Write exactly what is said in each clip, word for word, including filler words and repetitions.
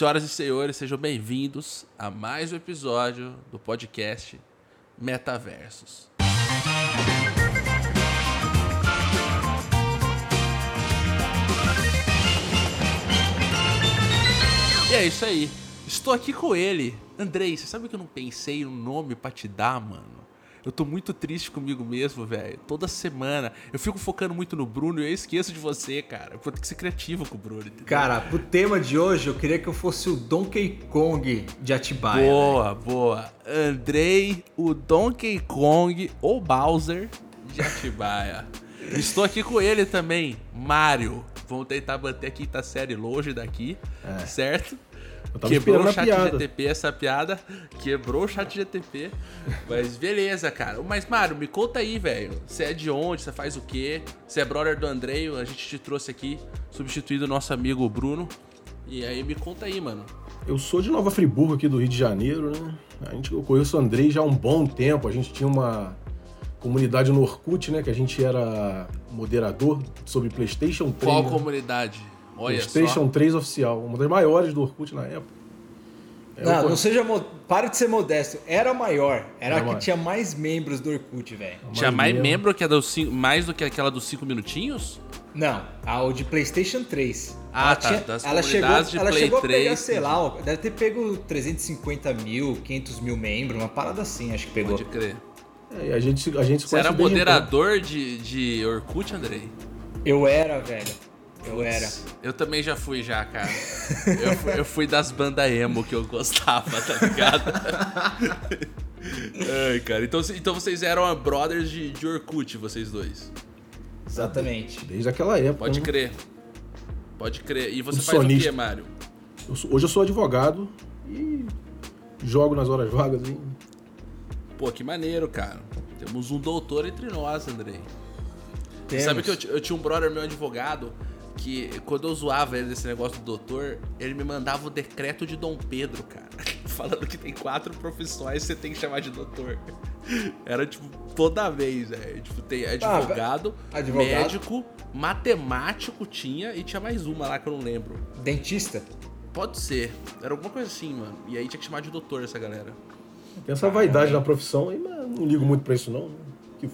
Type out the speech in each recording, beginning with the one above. Senhoras e senhores, sejam bem-vindos a mais um episódio do podcast Metaversos. E é isso aí, estou aqui com ele, Andrei. Você sabe que eu não pensei no nome pra te dar, mano? Eu tô muito triste comigo mesmo, velho. Toda semana eu fico focando muito no Bruno e eu esqueço de você, cara. Eu vou ter que ser criativo com o Bruno, entendeu? Cara, pro tema de hoje eu queria que eu fosse o Donkey Kong de Atibaia. Boa, né? Boa. Andrei, o Donkey Kong ou Bowser de Atibaia. Estou aqui com ele também, Mário. Vamos tentar manter a quinta série longe daqui, é. Certo? Quebrou o chat G T P essa piada, quebrou o chat G T P, mas beleza, cara. Mas Mário, me conta aí, velho, você é de onde, você faz o quê? Você é brother do Andrei, a gente te trouxe aqui, substituindo o nosso amigo Bruno, e aí me conta aí, mano. Eu sou de Nova Friburgo, aqui do Rio de Janeiro, né? A gente, eu conheço o Andrei já há um bom tempo, a gente tinha uma comunidade no Orkut, né, que a gente era moderador sobre PlayStation três. Qual né? comunidade? Olha PlayStation só. três oficial, uma das maiores do Orkut na época. É não, não seja... Mo... Para de ser modesto. Era maior. Era, era a que mais. Tinha mais membros do Orkut, velho. Tinha mais membro que a do cinco... mais do que aquela dos cinco minutinhos? Não, a de PlayStation três. Ah, ela tá. Tinha... Das ela chegou, de ela Play chegou três, a pegar, sei lá, ó, deve ter pego trezentos e cinquenta mil, quinhentos mil membros, uma parada assim, acho que pegou. Pode crer. É, a gente, a gente Você era moderador de, de Orkut, Andrei? Eu era, velho. Eu era. Eu também já fui já, cara. eu, fui, eu fui das bandas emo que eu gostava, tá ligado? Ai, cara. Então, então vocês eram brothers de, de Orkut, vocês dois. Exatamente. Desde aquela época. Pode crer. Pode crer. E você o faz sonista. O quê, Mário? Eu sou, hoje eu sou advogado e jogo nas horas vagas. Hein? Pô, que maneiro, cara. Temos um doutor entre nós, Andrei. Temos. Sabe que eu, eu tinha um brother meu advogado... que quando eu zoava ele desse negócio do doutor, ele me mandava o decreto de Dom Pedro, cara. Falando que tem quatro profissões, você tem que chamar de doutor. Era, tipo, toda vez, velho. Tipo, tem advogado, ah, advogado, médico, matemático tinha, e tinha mais uma lá que eu não lembro. Dentista? Pode ser. Era alguma coisa assim, mano. E aí tinha que chamar de doutor essa galera. Tem essa ah, vaidade é. na profissão, aí não ligo muito pra isso, não. Que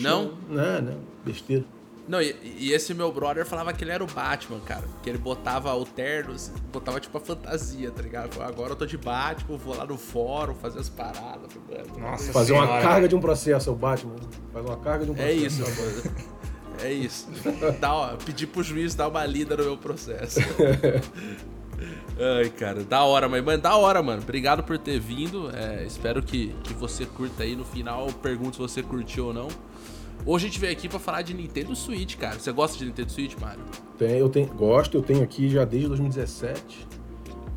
não? Não, não. Besteira. Não, e, e esse meu brother falava que ele era o Batman, cara. Que ele botava o terno, botava tipo a fantasia, tá ligado? Agora eu tô de Batman, vou lá no fórum fazer as paradas. Nossa, fazer senhora. Uma carga de um processo, o Batman. Fazer uma carga de um processo. É isso, é isso. Dá, ó, pedir pro juiz dar uma lida no meu processo. Ai, cara, da hora, mãe. Mano, da hora, mano. Obrigado por ter vindo. É, espero que, que você curta aí. No final, eu pergunto se você curtiu ou não. Hoje a gente veio aqui pra falar de Nintendo Switch, cara. Você gosta de Nintendo Switch, Mário? Tem, eu tenho, gosto, eu tenho aqui já desde dois mil e dezessete.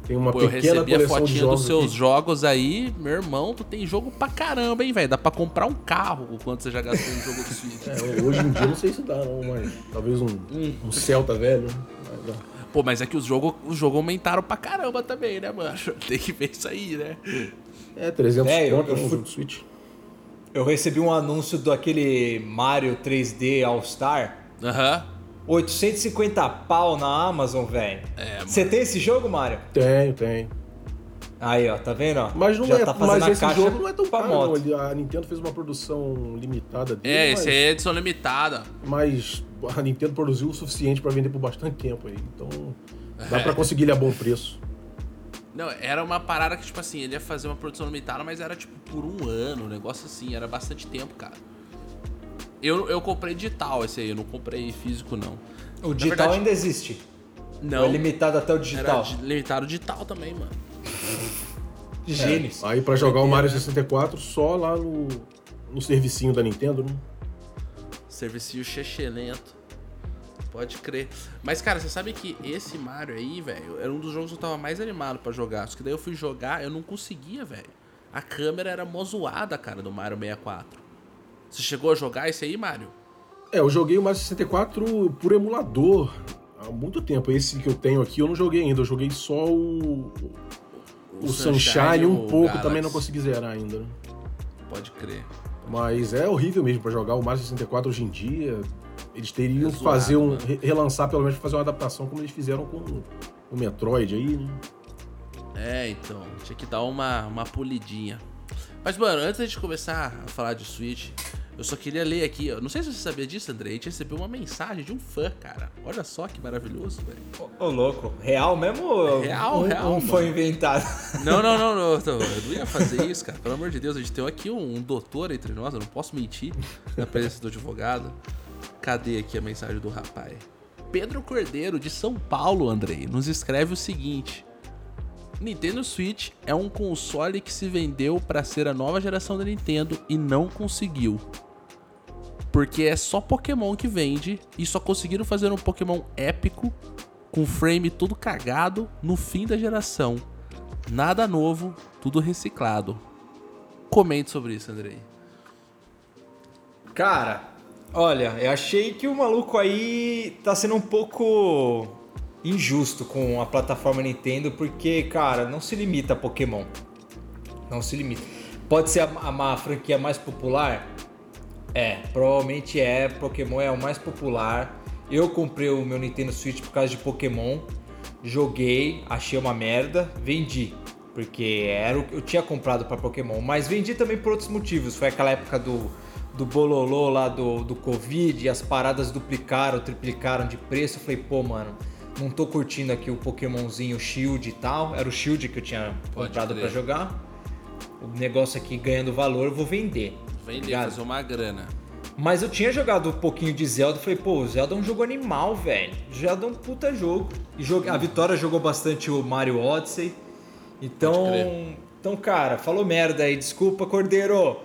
Tem uma Pô, pequena coleção de jogos. Eu recebi a fotinha dos seus aqui. Jogos aí, meu irmão, tu tem jogo pra caramba, hein, velho? Dá pra comprar um carro o quanto você já gastou no jogo de Switch. É, hoje em dia eu não sei se dá, não, mas talvez um, hum. um Celta velho. Mas, Pô, mas é que os jogos os jogo aumentaram pra caramba também, né, mano? Tem que ver isso aí, né? É, trezentos conto no jogo de Switch. Eu recebi um anúncio do aquele Mario três D All-Star. Aham. Uhum. oitocentos e cinquenta pau na Amazon, velho. É, você tem esse jogo, Mario? Tenho, tenho. Aí, ó, tá vendo? Ó? Mas, não Já é, tá fazendo mas a esse caixa jogo não é tão caro, não. A Nintendo fez uma produção limitada dele. É, mas... esse aí é edição limitada. Mas a Nintendo produziu o suficiente pra vender por bastante tempo aí. Então dá é. pra conseguir ele a bom preço. Não, era uma parada que, tipo assim, ele ia fazer uma produção limitada, mas era, tipo, por um ano, um negócio assim, era bastante tempo, cara. Eu, eu comprei digital esse aí, eu não comprei físico, não. O Na digital verdade, ainda existe? Não. Ou é limitado até o digital? Era limitado digital também, mano. Gênios. É, aí pra jogar o Mario sessenta e quatro só lá no, no servicinho da Nintendo, né? Servicinho chechelento. Pode crer. Mas, cara, você sabe que esse Mario aí, velho, era um dos jogos que eu tava mais animado pra jogar. Só que daí eu fui jogar, eu não conseguia, velho. A câmera era mó zoada, cara, do Mario sessenta e quatro. Você chegou a jogar esse aí, Mario? É, eu joguei o Mario sessenta e quatro por emulador há muito tempo. Esse que eu tenho aqui eu não joguei ainda. Eu joguei só o... O, o Sunshine, Sunshine um pouco. Galaxy. Também não consegui zerar ainda. Né? Pode crer. Mas é horrível mesmo pra jogar o Mario sessenta e quatro hoje em dia... Eles teriam que fazer um. Mano. Relançar, pelo menos, fazer uma adaptação como eles fizeram com o Metroid aí, né? É, então, tinha que dar uma, uma polidinha. Mas, mano, antes da gente começar a falar de Switch, eu só queria ler aqui, ó. Não sei se você sabia disso, André. A gente recebeu uma mensagem de um fã, cara. Olha só que maravilhoso, velho. Ô, ô, louco. Real mesmo? Real, um, real. Um foi inventado. Não, não, não, não. Eu não ia fazer isso, cara. Pelo amor de Deus. A gente tem aqui um, um doutor entre nós. Eu não posso mentir na presença do advogado. Cadê aqui a mensagem do rapaz? Pedro Cordeiro, de São Paulo, Andrei, nos escreve o seguinte: Nintendo Switch é um console que se vendeu para ser a nova geração da Nintendo e não conseguiu. Porque é só Pokémon que vende e só conseguiram fazer um Pokémon épico, com frame todo cagado, no fim da geração. Nada novo, tudo reciclado. Comente sobre isso, Andrei. Cara, olha, eu achei que o maluco aí tá sendo um pouco injusto com a plataforma Nintendo, porque, cara, não se limita a Pokémon. Não se limita. Pode ser a, a, a franquia mais popular? É, provavelmente é. Pokémon é o mais popular. Eu comprei o meu Nintendo Switch por causa de Pokémon. Joguei, achei uma merda, vendi. Porque era o que eu tinha comprado pra Pokémon. Mas vendi também por outros motivos. Foi aquela época do... do bololô lá do, do Covid, as paradas duplicaram, triplicaram de preço. Eu falei, pô, mano, não tô curtindo aqui o Pokémonzinho Shield e tal. Era o Shield que eu tinha Pode comprado crer. pra jogar. O negócio aqui ganhando valor, eu vou vender. Vender, tá fazer uma grana. Mas eu tinha jogado um pouquinho de Zelda, falei, pô, Zelda é um jogo animal, velho. Zelda é um puta jogo. E jogue... a Vitória jogou bastante o Mario Odyssey. Então, então cara, falou merda aí, desculpa, Cordeiro.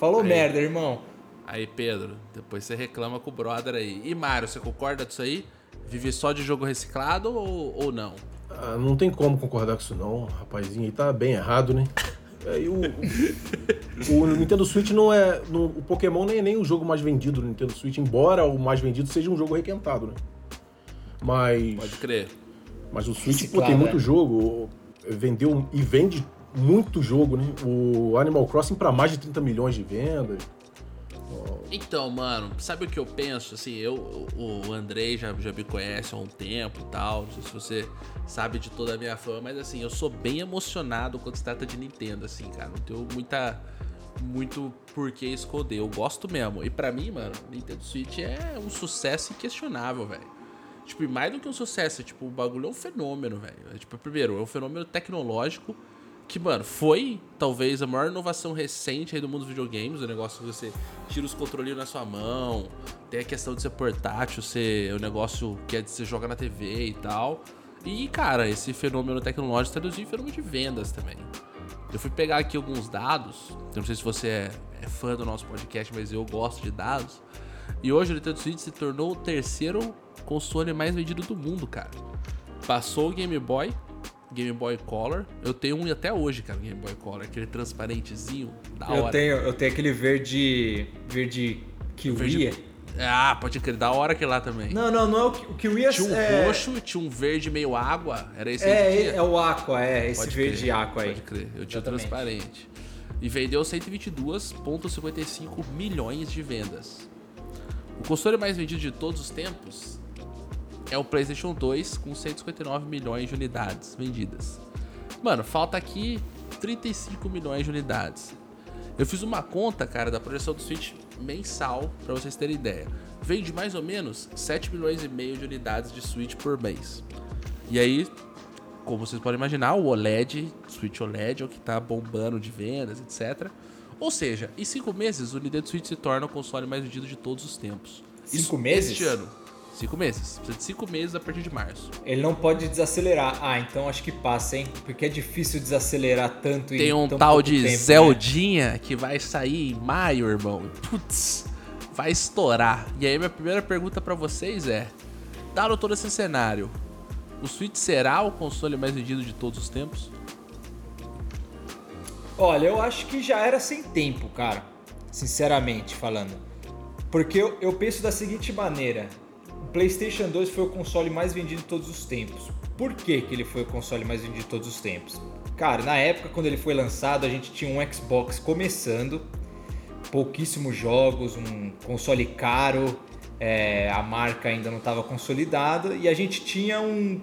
Falou aí, merda, irmão. Aí, Pedro, depois você reclama com o brother aí. E, Mário, você concorda disso aí? Vive só de jogo reciclado ou, ou não? Ah, não tem como concordar com isso, não. Rapazinho aí tá bem errado, né? Aí o, o, o Nintendo Switch não é... No, o Pokémon nem é nem o jogo mais vendido do Nintendo Switch, embora o mais vendido seja um jogo requentado, né? Mas... Pode crer. Mas o Switch, pô, tem muito jogo. Vendeu e vende... muito jogo, né? O Animal Crossing pra mais de trinta milhões de vendas. Então, mano, sabe o que eu penso? Assim, eu, o Andrei já, já me conhece há um tempo e tal, não sei se você sabe de toda a minha fama, mas assim, eu sou bem emocionado quando se trata de Nintendo, assim, cara. Não tenho muita, muito por que esconder, eu gosto mesmo. E pra mim, mano, Nintendo Switch é um sucesso inquestionável, velho. Tipo, e mais do que um sucesso, é, tipo, o bagulho é um fenômeno, velho. É, tipo, primeiro, é um fenômeno tecnológico, que, mano, foi talvez a maior inovação recente aí do mundo dos videogames. O negócio que você tira os controlinhos na sua mão, tem a questão de ser portátil, ser o negócio que é de você joga na T V e tal. E, cara, esse fenômeno tecnológico traduziu em fenômeno de vendas também. Eu fui pegar aqui alguns dados, eu não sei se você é, é fã do nosso podcast, mas eu gosto de dados. E hoje o Nintendo Switch se tornou o terceiro console mais vendido do mundo, cara. Passou o Game Boy... Game Boy Color. Eu tenho um até hoje, cara, Game Boy Color, aquele transparentezinho da hora. Eu tenho, eu tenho aquele verde verde kiwi. Verde... Ah, pode crer, da hora aquele lá também. Não, não, não é o, o kiwi. Tinha um é... roxo, tinha um verde meio água, era esse É, é o aqua, é, esse pode verde crer, aqua aí. Pode crer, eu tinha o transparente. E vendeu cento e vinte e dois vírgula cinquenta e cinco milhões de vendas. O console mais vendido de todos os tempos é o PlayStation dois, com cento e cinquenta e nove milhões de unidades vendidas. Mano, falta aqui trinta e cinco milhões de unidades. Eu fiz uma conta, cara, da projeção do Switch mensal, pra vocês terem ideia. Vende mais ou menos sete milhões e meio de unidades de Switch por mês. E aí, como vocês podem imaginar, o OLED, Switch OLED, é o que tá bombando de vendas, etcétera. Ou seja, em cinco meses, o Nintendo Switch se torna o console mais vendido de todos os tempos. cinco meses? Este ano. Cinco meses. Precisa de cinco meses a partir de março. Ele não pode desacelerar. Ah, então acho que passa, hein? Porque é difícil desacelerar tanto. Tem um tão tal de tempo, Zeldinha, né? Que vai sair em maio, irmão. Putz, vai estourar. E aí minha primeira pergunta pra vocês é, dado todo esse cenário, o Switch será o console mais vendido de todos os tempos? Olha, eu acho que já era sem tempo, cara. Sinceramente falando. Porque eu, eu penso da seguinte maneira... PlayStation dois foi o console mais vendido de todos os tempos. Por que que ele foi o console mais vendido de todos os tempos? Cara, na época, quando ele foi lançado, a gente tinha um Xbox começando, pouquíssimos jogos, um console caro, é, a marca ainda não estava consolidada, e a gente tinha um,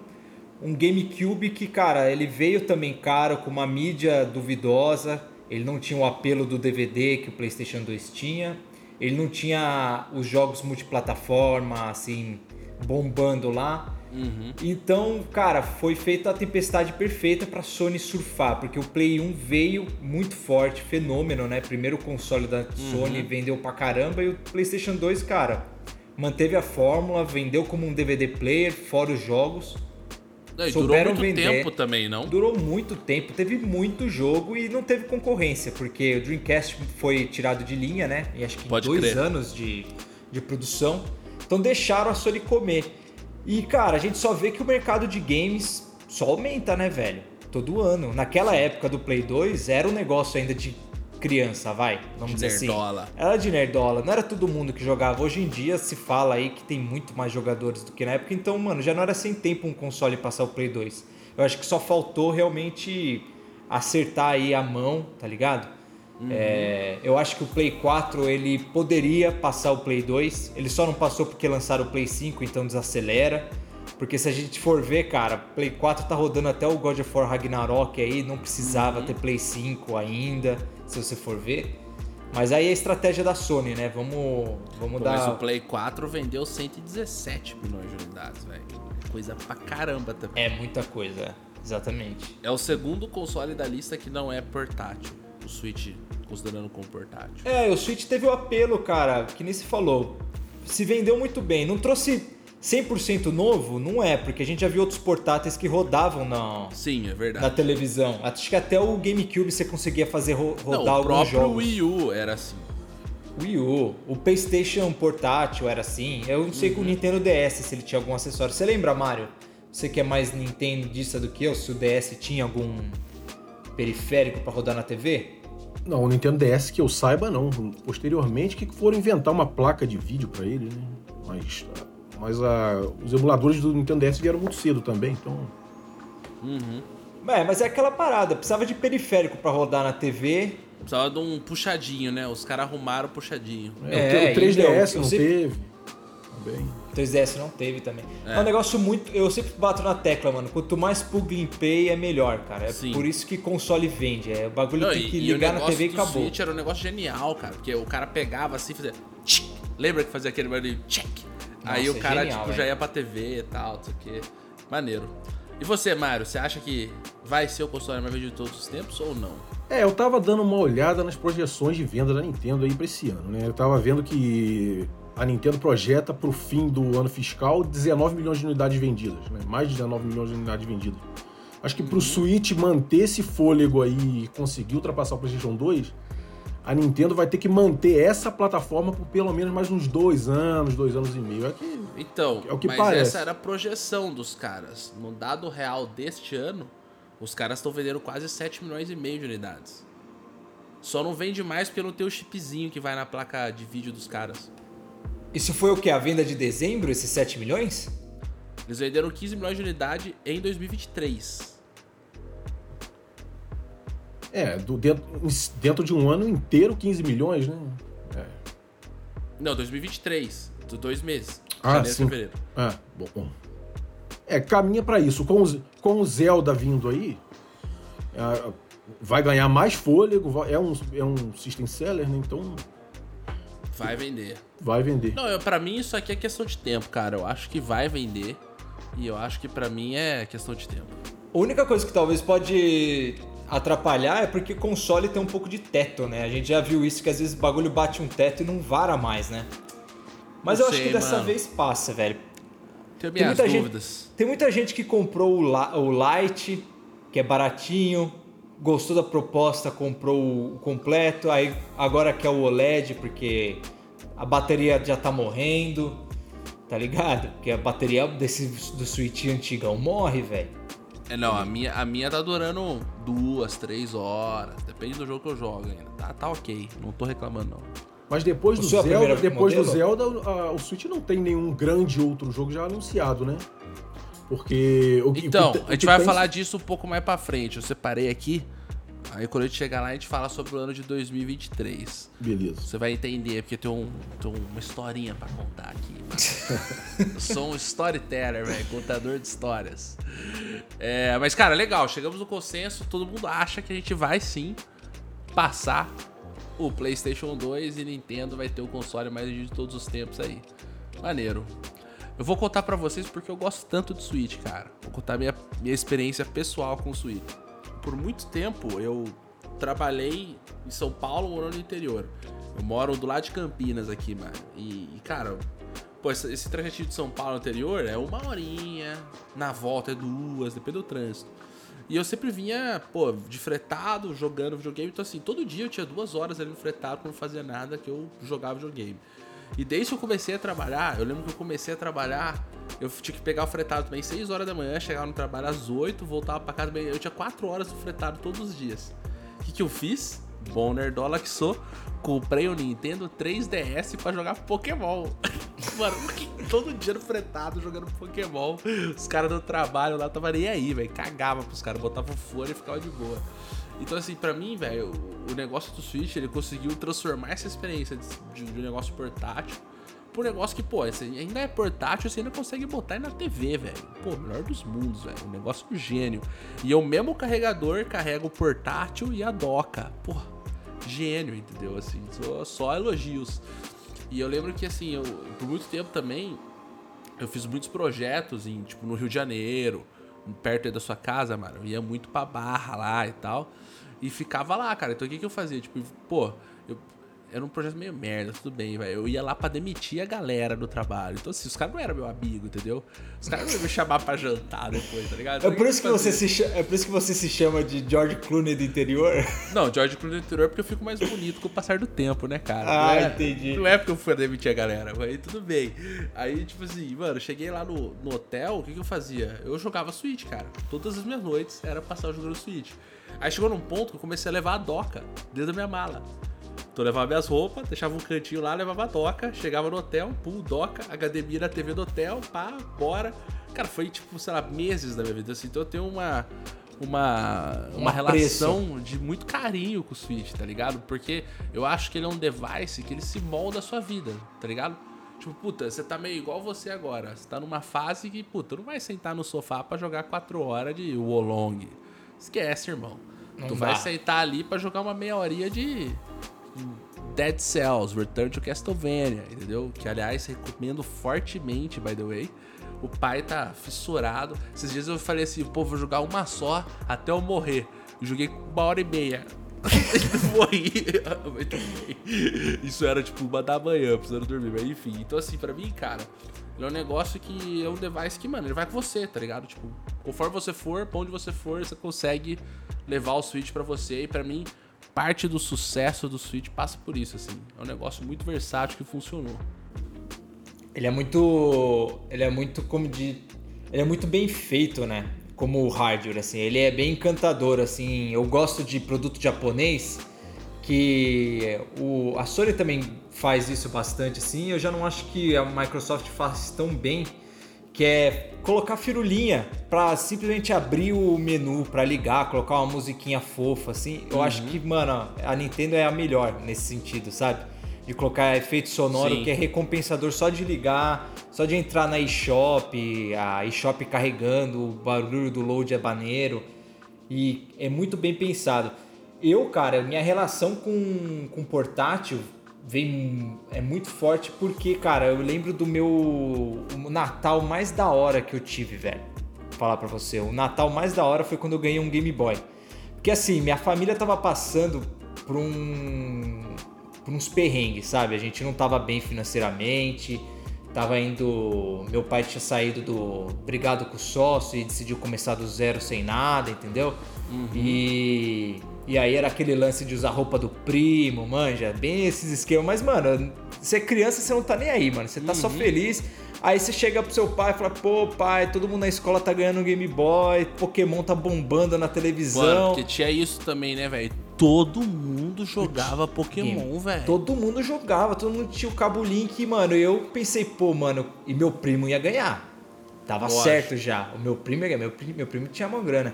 um GameCube que, cara, ele veio também caro, com uma mídia duvidosa, ele não tinha o apelo do D V D que o PlayStation dois tinha, ele não tinha os jogos multiplataforma, assim, bombando lá. Uhum. Então, cara, foi feita a tempestade perfeita pra Sony surfar, porque o Play um veio muito forte, fenômeno, né? Primeiro console da Sony, uhum, vendeu pra caramba, e o PlayStation dois, cara, manteve a fórmula, vendeu como um D V D player, fora os jogos. Não, e durou muito vender. tempo também, não? Durou muito tempo, teve muito jogo e não teve concorrência, porque o Dreamcast foi tirado de linha, né? E acho que Pode dois crer. anos de, de produção. Então deixaram a Sony comer. E, cara, a gente só vê que o mercado de games só aumenta, né, velho? Todo ano. Naquela época do Play dois, era um negócio ainda de criança, vai, vamos dizer assim. Nerdola. Era de nerdola. Não era todo mundo que jogava. Hoje em dia se fala aí que tem muito mais jogadores do que na época. Então, mano, já não era sem tempo um console passar o Play dois. Eu acho que só faltou realmente acertar aí a mão, tá ligado? Uhum. É, eu acho que o Play quatro ele poderia passar o Play dois, ele só não passou porque lançaram o Play cinco, então desacelera, porque se a gente for ver, cara, Play quatro tá rodando até o God of War Ragnarok aí, não precisava uhum. ter Play cinco ainda, se você for ver, mas aí é a estratégia da Sony, né, vamos, vamos Pô, dar... Mas o Play quatro vendeu cento e dezessete milhões de unidades, velho, coisa pra caramba também. É muita coisa, exatamente. É o segundo console da lista que não é portátil. O Switch, considerando como portátil. É, o Switch teve o apelo, cara, que nem se falou. Se vendeu muito bem. Não trouxe cem por cento novo? Não é, porque a gente já viu outros portáteis que rodavam na... Sim, é verdade. Na televisão. Acho que até o GameCube você conseguia fazer ro- rodar Não, alguns jogos. O próprio Wii U era assim. Wii U. O PlayStation portátil era assim. Eu não sei uhum. com o Nintendo D S se ele tinha algum acessório. Você lembra, Mário? Você que é mais nintendista do que eu, se o D S tinha algum... periférico pra rodar na T V? Não, o Nintendo D S que eu saiba não. Posteriormente que foram inventar uma placa de vídeo pra ele, né? Mas, mas a, os emuladores do Nintendo D S vieram muito cedo também, então... Uhum. É, mas é aquela parada, precisava de periférico pra rodar na T V... Precisava de um puxadinho, né? Os caras arrumaram o puxadinho. É, é, o três D S não, não teve. Também. O três D S não teve também. É. É um negócio muito... Eu sempre bato na tecla, mano. Quanto mais plug and play é melhor, cara. É Sim. por isso que console vende. É, o bagulho não, tem que e, ligar e na T V e acabou. O Switch era um negócio genial, cara. Porque o cara pegava assim e fazia... Tchic. Lembra que fazia aquele barulho? Tchic. Nossa, aí o cara é genial, tipo, já ia pra T V e tal, não sei o quê. Maneiro. E você, Mário? Você acha que vai ser o console mais vendido de todos os tempos ou não? É, eu tava dando uma olhada nas projeções de venda da Nintendo aí pra esse ano, né? Eu tava vendo que... A Nintendo projeta para o fim do ano fiscal dezenove milhões de unidades vendidas, né? Mais de dezenove milhões de unidades vendidas. Acho que para o Switch manter esse fôlego aí e conseguir ultrapassar o PlayStation dois, a Nintendo vai ter que manter essa plataforma por pelo menos mais uns dois anos, dois anos e meio. É que, então, é o que mas parece. Essa era a projeção dos caras. No dado real deste ano, os caras estão vendendo quase sete milhões e meio de unidades. Só não vende mais porque não tem o chipzinho que vai na placa de vídeo dos caras. Isso foi o quê? A venda de dezembro, esses sete milhões? Eles venderam quinze milhões de unidade em dois mil e vinte e três. É, do dentro, dentro de um ano inteiro, quinze milhões, né? É. Não, dois mil e vinte e três, dos dois meses. Ah, janeiro sim. e fevereiro. Ah, bom, bom. É, caminha pra isso. Com, os, com o Zelda vindo aí, é, vai ganhar mais fôlego, é um, é um system seller, né? Então... Vai vender. Vai vender. Não, eu, pra mim isso aqui é questão de tempo, cara. Eu acho que vai vender. E eu acho que pra mim é questão de tempo. A única coisa que talvez pode atrapalhar é porque console tem um pouco de teto, né? A gente já viu isso, que às vezes o bagulho bate um teto e não vara mais, né? Mas não eu sei, acho que dessa mano. vez passa, velho. Tenho minhas tem muita dúvidas. Gente, tem muita gente que comprou o, La, o Lite, que é baratinho... Gostou da proposta, comprou o completo, aí agora quer o O L E D porque a bateria já tá morrendo, tá ligado? Porque a bateria desse, do Switch antigão morre, velho. É, não, a minha, a minha tá durando duas, três horas, depende do jogo que eu jogo ainda. Tá, tá ok, não tô reclamando não. Mas depois do Zelda, depois do Zelda a, o Switch não tem nenhum grande outro jogo já anunciado, né? Porque... O que, então, o que, o que a gente vai tem... falar disso um pouco mais pra frente. Eu separei aqui Aí quando a gente chegar lá, a gente fala sobre o ano de dois mil e vinte e três. Beleza. Você vai entender, porque tem, um, tem uma historinha pra contar aqui. Eu sou um storyteller, velho. Contador de histórias. É, mas, cara, legal. Chegamos no consenso. Todo mundo acha que a gente vai, sim, passar o PlayStation dois e Nintendo vai ter o console mais vendido de todos os tempos aí. Maneiro. Eu vou contar pra vocês porque eu gosto tanto de Switch, cara. Vou contar minha, minha experiência pessoal com o Switch. Por muito tempo eu trabalhei em São Paulo, morando no interior. Eu moro do lado de Campinas aqui, mano. E, e cara, pô, esse, esse trajetinho de São Paulo interior é uma horinha, na volta é duas, depende do trânsito. E eu sempre vinha, pô, de fretado, jogando videogame. Então assim, todo dia eu tinha duas horas ali no fretado, quando não fazia nada, que eu jogava videogame. E desde que eu comecei a trabalhar, eu lembro que eu comecei a trabalhar, eu tinha que pegar o fretado também seis horas da manhã, chegava no trabalho às oito, voltava pra casa, eu tinha quatro horas do fretado todos os dias. O que que eu fiz? Bom nerdola que sou, comprei o Nintendo três D S pra jogar Pokémon. Mano, todo dia no fretado jogando Pokémon. Os caras do trabalho lá tava nem aí, velho. Cagava pros caras, botava o fone e ficava de boa. Então, assim, pra mim, velho, o negócio do Switch, ele conseguiu transformar essa experiência de, de um negócio portátil pra um negócio que, pô, esse ainda é portátil, você ainda consegue botar na T V, velho. Pô, melhor dos mundos, velho. Um negócio gênio. E eu mesmo carregador carrego o portátil e a doca. Pô, gênio, entendeu? Assim, só, só elogios. E eu lembro que, assim, eu, por muito tempo também, eu fiz muitos projetos, em, tipo, no Rio de Janeiro, perto aí da sua casa, mano. Eu ia muito pra Barra lá e tal. E ficava lá, cara. Então o que que eu fazia? Tipo, pô, eu, era um projeto meio merda, tudo bem, velho. Eu ia lá pra demitir a galera do trabalho. Então, assim, os caras não eram meu amigo, entendeu? Os caras não iam me chamar pra jantar depois, tá ligado? Então, é, por isso que que você se, é por isso que você se chama de George Clooney do interior? Não, George Clooney do interior porque eu fico mais bonito com o passar do tempo, né, cara? Ah, não é, entendi. Não é porque eu fui demitir a galera, mas tudo bem. Aí, tipo assim, mano, cheguei lá no, no hotel, o que que eu fazia? Eu jogava Switch, cara. Todas as minhas noites era passar jogando Switch. Aí chegou num ponto que eu comecei a levar a doca dentro da minha mala. Então eu levava minhas roupas, deixava um cantinho lá, levava a doca, chegava no hotel, pool, doca, H D M I na T V do hotel, pá, bora. Cara, foi tipo, sei lá, meses da minha vida, assim. Então eu tenho uma, uma, uma, uma relação preço. de muito carinho com o Switch, tá ligado? Porque eu acho que ele é um device que ele se molda a sua vida, tá ligado? Tipo, puta, você tá meio igual você agora. Você tá numa fase que, puta, não vai sentar no sofá pra jogar quatro horas de Wolong. Esquece, irmão. Não tu dá. Vai sentar ali pra jogar uma meia horinha de Dead Cells, Return to Castlevania, entendeu? Que, aliás, recomendo fortemente, by the way. O pai tá fissurado. Esses dias eu falei assim, pô, vou jogar uma só até eu morrer. Eu joguei uma hora e meia. Morri. Isso era tipo uma da manhã, precisando dormir. Mas enfim, então assim, pra mim, cara, ele é um negócio que é um device que, mano, ele vai com você, tá ligado? Tipo, conforme você for, pra onde você for, você consegue levar o Switch pra você. E pra mim, parte do sucesso do Switch passa por isso, assim. É um negócio muito versátil que funcionou. Ele é muito... Ele é muito como de... Ele é muito bem feito, né? Como o hardware, assim. Ele é bem encantador, assim. Eu gosto de produto japonês, que o, a Sony também faz isso bastante, assim. Eu já não acho que a Microsoft faz tão bem, que é colocar firulinha pra simplesmente abrir o menu, pra ligar, colocar uma musiquinha fofa, assim. Eu uhum. acho que, mano, a Nintendo é a melhor nesse sentido, sabe? De colocar efeito sonoro. Sim. Que é recompensador só de ligar, só de entrar na eShop, a eShop carregando, o barulho do load é maneiro. E é muito bem pensado. Eu, cara, minha relação com, com portátil vem, é muito forte porque, cara, eu lembro do meu Natal mais da hora que eu tive, velho. Vou falar pra você, o Natal mais da hora foi quando eu ganhei um Game Boy. Porque assim, minha família tava passando por, um, por uns perrengues, sabe? A gente não tava bem financeiramente, tava indo... Meu pai tinha saído do brigado com o sócio e decidiu começar do zero sem nada, entendeu? Uhum. E... E aí era aquele lance de usar roupa do primo, manja, bem esses esquemas. Mas, mano, você é criança, você não tá nem aí, mano. Você tá uhum. só feliz. Aí você chega pro seu pai e fala, pô, pai, todo mundo na escola tá ganhando um Game Boy, Pokémon tá bombando na televisão. Mano, porque tinha isso também, né, velho? Todo mundo jogava Pokémon, velho. Todo mundo jogava, todo mundo tinha o Cabo Link, mano. E eu pensei, pô, mano, e meu primo ia ganhar. Tava Lógico. certo já. O meu primo ia ganhar, meu primo, meu primo tinha uma grana.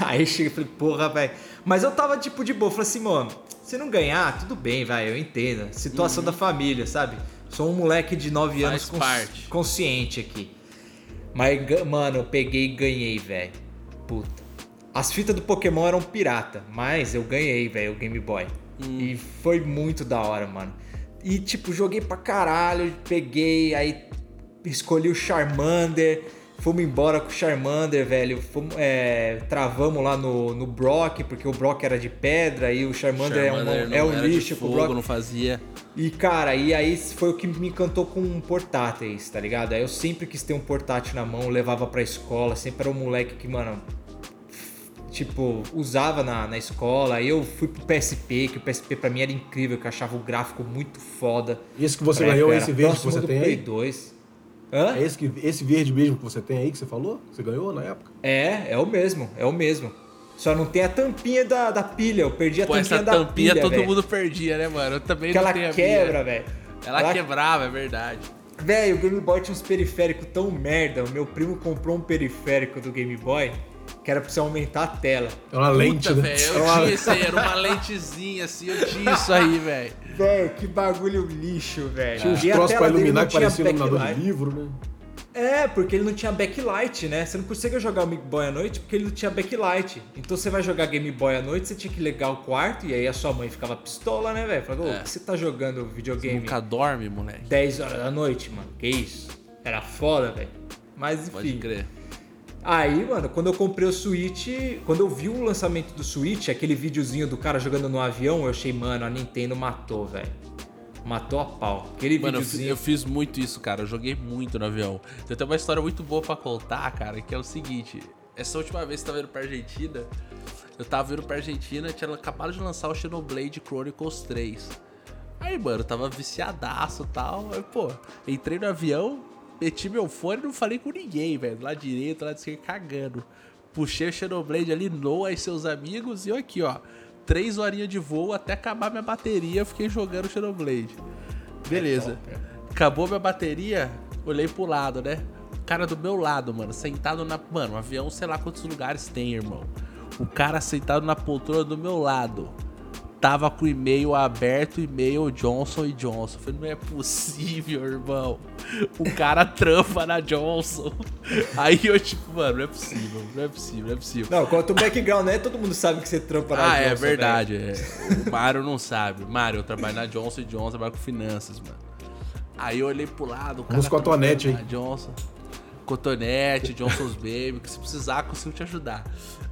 Aí eu cheguei e falei, porra, velho. Mas eu tava tipo de boa, falei assim, mano, se não ganhar, tudo bem, velho, eu entendo. Situação uhum. da família, sabe? Sou um moleque de nove Faz anos cons- consciente aqui. Mas, mano, eu peguei e ganhei, velho. Puta. As fitas do Pokémon eram pirata, mas eu ganhei, velho, o Game Boy. Hum. E foi muito da hora, mano. E, tipo, joguei pra caralho, peguei, aí escolhi o Charmander, fomos embora com o Charmander, velho. Fomos, é, travamos lá no, no Brock, porque o Brock era de pedra e o Charmander, Charmander é um, é um lixo pro Brock. Não fazia. E, cara, e aí foi o que me encantou com um portátil, tá ligado? Aí eu sempre quis ter um portátil na mão, levava pra escola, sempre era um moleque que, mano... Tipo, usava na, na escola. Eu fui pro P S P, que o P S P pra mim era incrível, que eu achava o gráfico muito foda. Esse que você Pré, ganhou, cara, esse verde que você tem Play aí? dois. Hã? É esse, que, esse verde mesmo que você tem aí, que você falou? Você ganhou na época? É, é o mesmo, é o mesmo. Só não tem a tampinha da, da pilha, eu perdi a Pô, tampinha da tampinha pilha, Pô, essa tampinha todo véio. mundo perdia, né, mano? Eu também Porque não tenho a pilha. Ela quebra, velho. Ela, ela quebrava, é verdade. Velho, o Game Boy tinha uns periféricos tão merda. O meu primo comprou um periférico do Game Boy... Que era pra você aumentar a tela. É uma Puta, lente, né? Véio, eu tinha isso aí, era uma lentezinha assim, eu tinha isso aí, velho. Velho, que bagulho lixo, velho. Tinha uns troços pra iluminar que parecia iluminador de livro, né? É, porque ele não tinha backlight, né? Você não consegue jogar o Game Boy à noite porque ele não tinha backlight. Então você vai jogar Game Boy à noite, você tinha que ligar o quarto e aí a sua mãe ficava pistola, né, velho? Falava, ô, é. por que você tá jogando videogame? Você nunca dorme, moleque. dez horas da noite, mano, que isso? Era foda, velho. Mas enfim. Pode crer. Aí, mano, quando eu comprei o Switch, quando eu vi o lançamento do Switch, aquele videozinho do cara jogando no avião, eu achei, mano, a Nintendo matou, velho. Matou a pau. Aquele mano, videozinho... eu fiz muito isso, cara. Eu joguei muito no avião. Eu tenho uma história muito boa pra contar, cara, que é o seguinte. Essa última vez que eu tava indo pra Argentina, eu tava indo pra Argentina, tinha acabado de lançar o Xenoblade Chronicles três. Aí, mano, eu tava viciadaço e tal. Aí, pô, entrei no avião... Meti meu fone e não falei com ninguém, velho. Lá direito, lá de esquerda, cagando. Puxei o Xenoblade ali, Noah e seus amigos. E eu aqui, ó. Três horinhas de voo até acabar minha bateria. Eu fiquei jogando o Xenoblade. Beleza. Acabou minha bateria, olhei pro lado, né? O cara do meu lado, mano. Sentado na... Mano, um avião, sei lá quantos lugares tem, irmão. O cara sentado na poltrona do meu lado. Tava com o e-mail aberto, e-mail Johnson e Johnson. Eu falei, não é possível, irmão. O cara trampa na Johnson. Aí eu tipo, mano, não é possível, não é possível, não é possível. Não, quanto o background, né? Todo mundo sabe que você trampa na ah, Johnson. Ah, é verdade. Né? É. O Mário não sabe. Mário, eu trabalho na Johnson e Johnson, trabalho com finanças, mano. Aí eu olhei pro lado, o cara Vamos cotonete, hein? Johnson. Cotonete, Johnson's Baby, que se precisar, consigo te ajudar.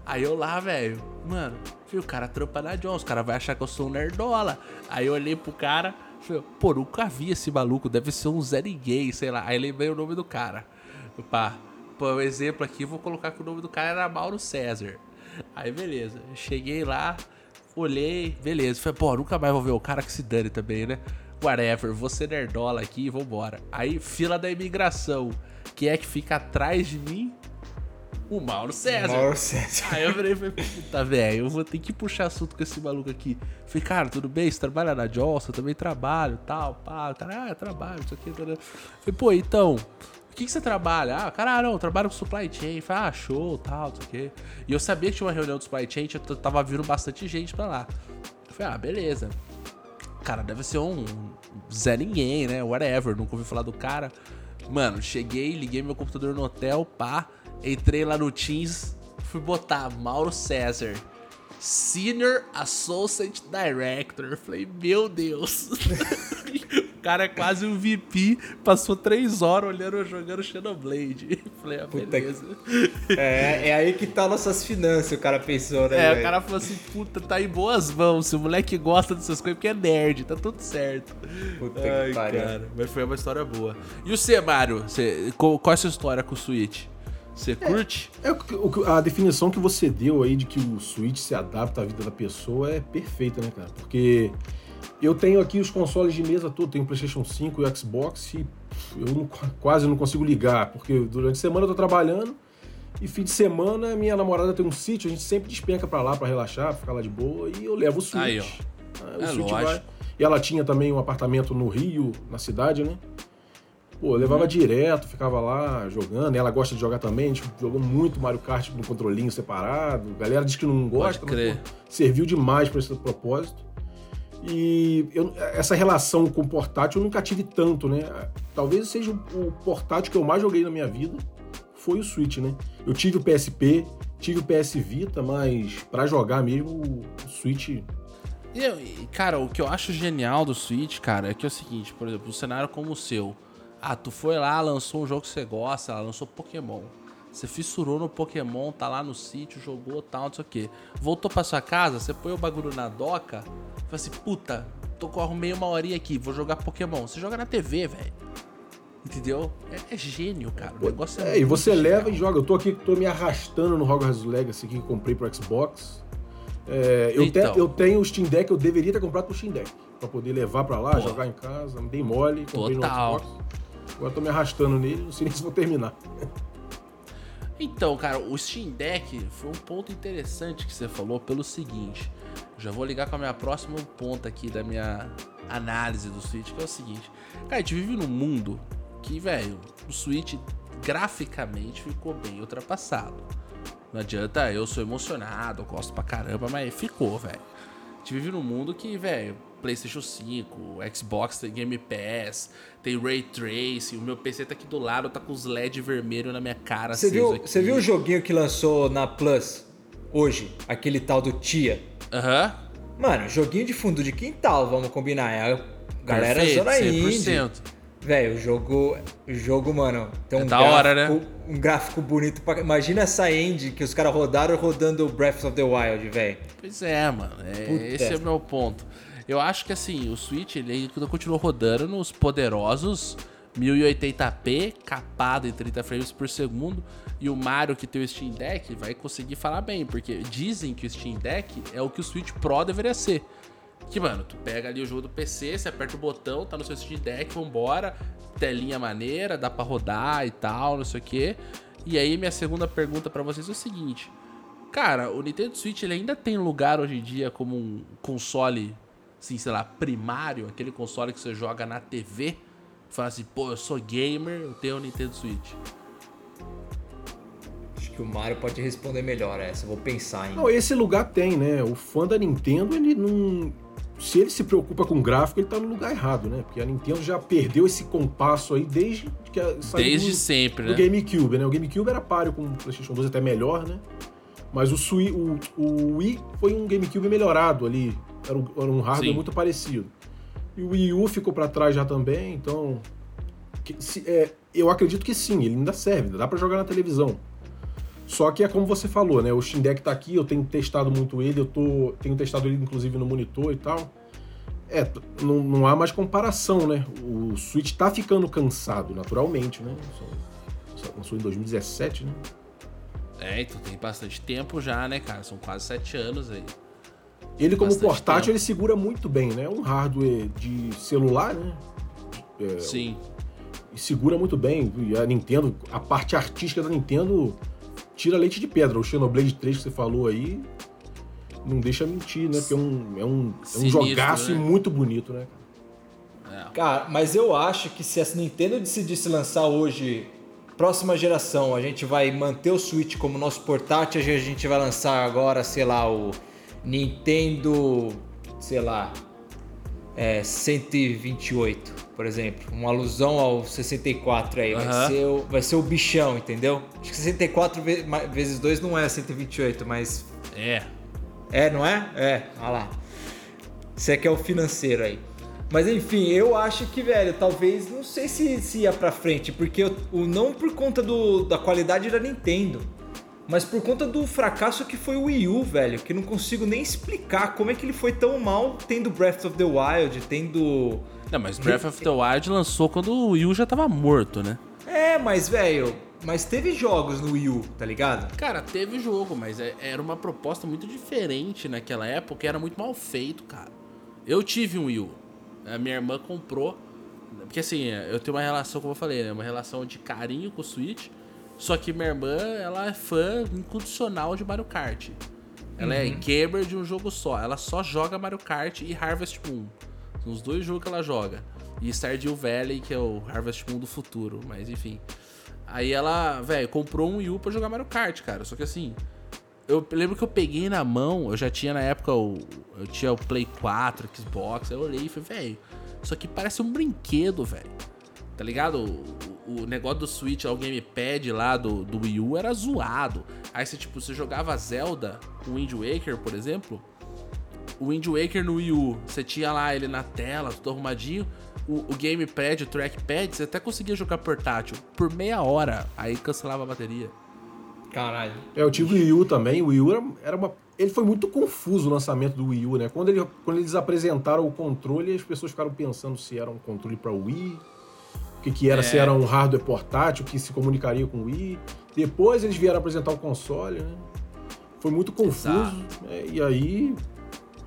Aí eu lá, velho, mano, filho, o cara trampa na Johnson, o cara vai achar que eu sou um nerdola. Aí eu olhei pro cara, falei, pô, nunca vi esse maluco, deve ser um Zé Ninguém, sei lá. Aí lembrei o nome do cara. Opa, pô, um exemplo aqui, vou colocar que o nome do cara era Mauro César. Aí beleza, cheguei lá, olhei, beleza. Falei, pô, nunca mais vou ver o cara, que se dane também, né? Whatever, vou ser nerdola aqui e vambora. Aí, fila da imigração, quem é que fica atrás de mim? O Mauro César. Mauro César. Aí eu falei, puta, velho, eu vou ter que puxar assunto com esse maluco aqui. Falei, cara, tudo bem? Você trabalha na Johnson? Eu também trabalho, tal, pá. O cara, ah, eu trabalho, isso aqui. Falei, pô, então, o que, que você trabalha? Ah, cara, não, eu trabalho com supply chain. Falei, ah, show, tal, isso aqui. E eu sabia que tinha uma reunião de supply chain, eu tava vindo bastante gente pra lá. Falei, ah, beleza. Cara, deve ser um Zé Ninguém, né? Whatever, nunca ouvi falar do cara. Mano, cheguei, liguei meu computador no hotel, pá. Entrei lá no Teams, fui botar Mauro César, Senior Associate Director. Falei, meu Deus. O cara é quase um V P, passou três horas olhando, jogando Xenoblade. Falei, ah, beleza. Que... É, é aí que tá nossas finanças, o cara pensou, né? É, véio? O cara falou assim, puta, tá em boas mãos. Se o moleque gosta dessas coisas, porque é nerd, tá tudo certo. Puta Ai, que pariu. Cara, mas foi uma história boa. E o C, Mário? Você, qual é a sua história com o Switch? Você curte? É, é, a definição que você deu aí de que o Switch se adapta à vida da pessoa é perfeita, né, cara? Porque eu tenho aqui os consoles de mesa todos, tenho o PlayStation cinco e o Xbox e eu não, quase não consigo ligar, porque durante a semana eu tô trabalhando e fim de semana minha namorada tem um sítio, a gente sempre despenca pra lá pra relaxar, pra ficar lá de boa e eu levo o Switch. Aí, ó. Aí, o é Switch vai. E ela tinha também um apartamento no Rio, na cidade, né? Pô, eu levava uhum. direto, ficava lá jogando. Ela gosta de jogar também. A gente jogou muito Mario Kart no controlinho separado. A galera diz que não gosta. Pode crer. Mas, pô, serviu demais para esse propósito. E eu, essa relação com o portátil eu nunca tive tanto, né? Talvez seja o portátil que eu mais joguei na minha vida foi o Switch, né? Eu tive o P S P, tive o P S Vita, mas pra jogar mesmo o Switch... Eu, cara, o que eu acho genial do Switch, cara, é que é o seguinte, por exemplo, um cenário como o seu. Ah, tu foi lá, lançou um jogo que você gosta, lançou Pokémon. Você fissurou no Pokémon, tá lá no sítio, jogou, tal, não sei o quê. Voltou pra sua casa, você põe o bagulho na doca, fala assim, puta, tô arrumei uma horinha aqui, vou jogar Pokémon. Você joga na T V, velho. Entendeu? É, é gênio, cara. O negócio é... É, e você genial. Leva e joga. Eu tô aqui, tô me arrastando no Hogwarts Legacy que comprei pro Xbox. É, eu, então. te, eu tenho o Steam Deck, eu deveria ter comprado pro Steam Deck. Pra poder levar pra lá, pô, jogar em casa, me dei mole, comprei total. No Xbox. Agora tô me arrastando nele, não sei nem se vou terminar. Então, cara, o Steam Deck foi um ponto interessante que você falou pelo seguinte. Já vou ligar com a minha próxima ponta aqui da minha análise do Switch, que é o seguinte. Cara, a gente vive num mundo que, velho, o Switch graficamente ficou bem ultrapassado. Não adianta, eu sou emocionado, eu gosto pra caramba, mas ficou, velho. A gente vive num mundo que, velho, PlayStation cinco, Xbox tem Game Pass, tem Ray Tracing, o meu P C tá aqui do lado, tá com os L E D vermelho na minha cara. Você viu, viu o joguinho que lançou na Plus hoje? Aquele tal do Tia. Aham. Uhum. Mano, joguinho de fundo de quintal, vamos combinar. É a galera perfeito, zona indie. Velho, o jogo, o jogo, mano, tem um, é da gráfico, hora, né? Um gráfico bonito pra... Imagina essa indie que os caras rodaram rodando Breath of the Wild, velho. Pois é, mano. É, esse é o meu ponto. Eu acho que, assim, o Switch, ele continuou rodando nos poderosos mil e oitenta p, capado em trinta frames por segundo, e o Mario que tem o Steam Deck vai conseguir falar bem, porque dizem que o Steam Deck é o que o Switch Pro deveria ser. Que, mano, tu pega ali o jogo do P C, você aperta o botão, tá no seu Steam Deck, vambora, telinha maneira, dá pra rodar e tal, não sei o quê. E aí, minha segunda pergunta pra vocês é o seguinte, cara, o Nintendo Switch, ele ainda tem lugar hoje em dia como um console... assim, sei lá, primário, aquele console que você joga na T V, fala assim, pô, eu sou gamer, eu tenho o Nintendo Switch. Acho que o Mario pode responder melhor essa, eu vou pensar ainda. Não, esse lugar tem, né? O fã da Nintendo, ele não... Se ele se preocupa com gráfico, ele tá no lugar errado, né? Porque a Nintendo já perdeu esse compasso aí desde que saiu desde do, sempre, do né? GameCube, né? O GameCube era páreo com o PlayStation dois, até melhor, né? Mas o, Sui, o, o Wii foi um GameCube melhorado ali. Era um, era um hardware sim. Muito parecido. E o Wii U ficou pra trás já também, então... Que, se, é, eu acredito que sim, ele ainda serve, ainda dá pra jogar na televisão. Só que é como você falou, né? O Steam Deck tá aqui, eu tenho testado muito ele, eu tô, tenho testado ele inclusive no monitor e tal. É, não, não há mais comparação, né? O Switch tá ficando cansado, naturalmente, né? Só, só lançou em dois mil e dezessete, né? É, então tem bastante tempo já, né, cara? São quase sete anos aí. Ele, como bastante portátil, tempo. Ele segura muito bem, né? Um hardware de celular, né? É, sim. Segura muito bem. E a Nintendo, a parte artística da Nintendo, tira leite de pedra. O Xenoblade três que você falou aí, não deixa mentir, né? Porque é um, é um, é um jogaço, né? Muito bonito, né? É. Cara, mas eu acho que se a Nintendo decidisse lançar hoje, próxima geração, a gente vai manter o Switch como nosso portátil, a gente vai lançar agora, sei lá, o... Nintendo, sei lá, é, cento e vinte e oito, por exemplo. Uma alusão ao sessenta e quatro aí. Uhum. Vai ser o, vai ser o bichão, entendeu? Acho que sessenta e quatro vezes dois não é cento e vinte e oito, mas... É. É, não é? É, olha lá. Isso aqui é o financeiro aí. Mas enfim, eu acho que, velho, talvez, não sei se, se ia pra frente, porque eu, eu, não por conta do, da qualidade da Nintendo, mas por conta do fracasso que foi o Wii U, velho, que não consigo nem explicar como é que ele foi tão mal tendo Breath of the Wild, tendo... Não, mas Breath of the Wild lançou quando o Wii U já tava morto, né? É, mas, velho, mas teve jogos no Wii U, tá ligado? Cara, teve jogo, mas era uma proposta muito diferente naquela época, era muito mal feito, cara. Eu tive um Wii U, a minha irmã comprou, porque assim, eu tenho uma relação, como eu falei, né? Uma relação de carinho com o Switch. Só que minha irmã, ela é fã incondicional de Mario Kart. Ela uhum. é gamer de um jogo só. Ela só joga Mario Kart e Harvest Moon. São os dois jogos que ela joga. E Stardew Valley, que é o Harvest Moon do futuro, mas enfim. Aí ela, velho, comprou um Wii U pra jogar Mario Kart, cara. Só que assim, eu lembro que eu peguei na mão, eu já tinha na época o... Eu tinha o Play quatro, Xbox, aí eu olhei e falei, velho, isso aqui parece um brinquedo, velho. Tá ligado? O, o negócio do Switch, o gamepad lá do, do Wii U era zoado. Aí você, tipo, você jogava Zelda, o Wind Waker, por exemplo. O Wind Waker no Wii U, você tinha lá ele na tela, tudo arrumadinho. O, o gamepad, o trackpad, você até conseguia jogar portátil por meia hora, aí cancelava a bateria. Caralho. É, eu tive o Wii U também, o Wii U era, era uma... Ele foi muito confuso, o lançamento do Wii U, né? Quando, ele, quando eles apresentaram o controle, as pessoas ficaram pensando se era um controle pra Wii, o que, que era, é. se era um hardware portátil, que se comunicaria com o Wii. Depois eles vieram apresentar o console, né? Foi muito confuso, né? E aí...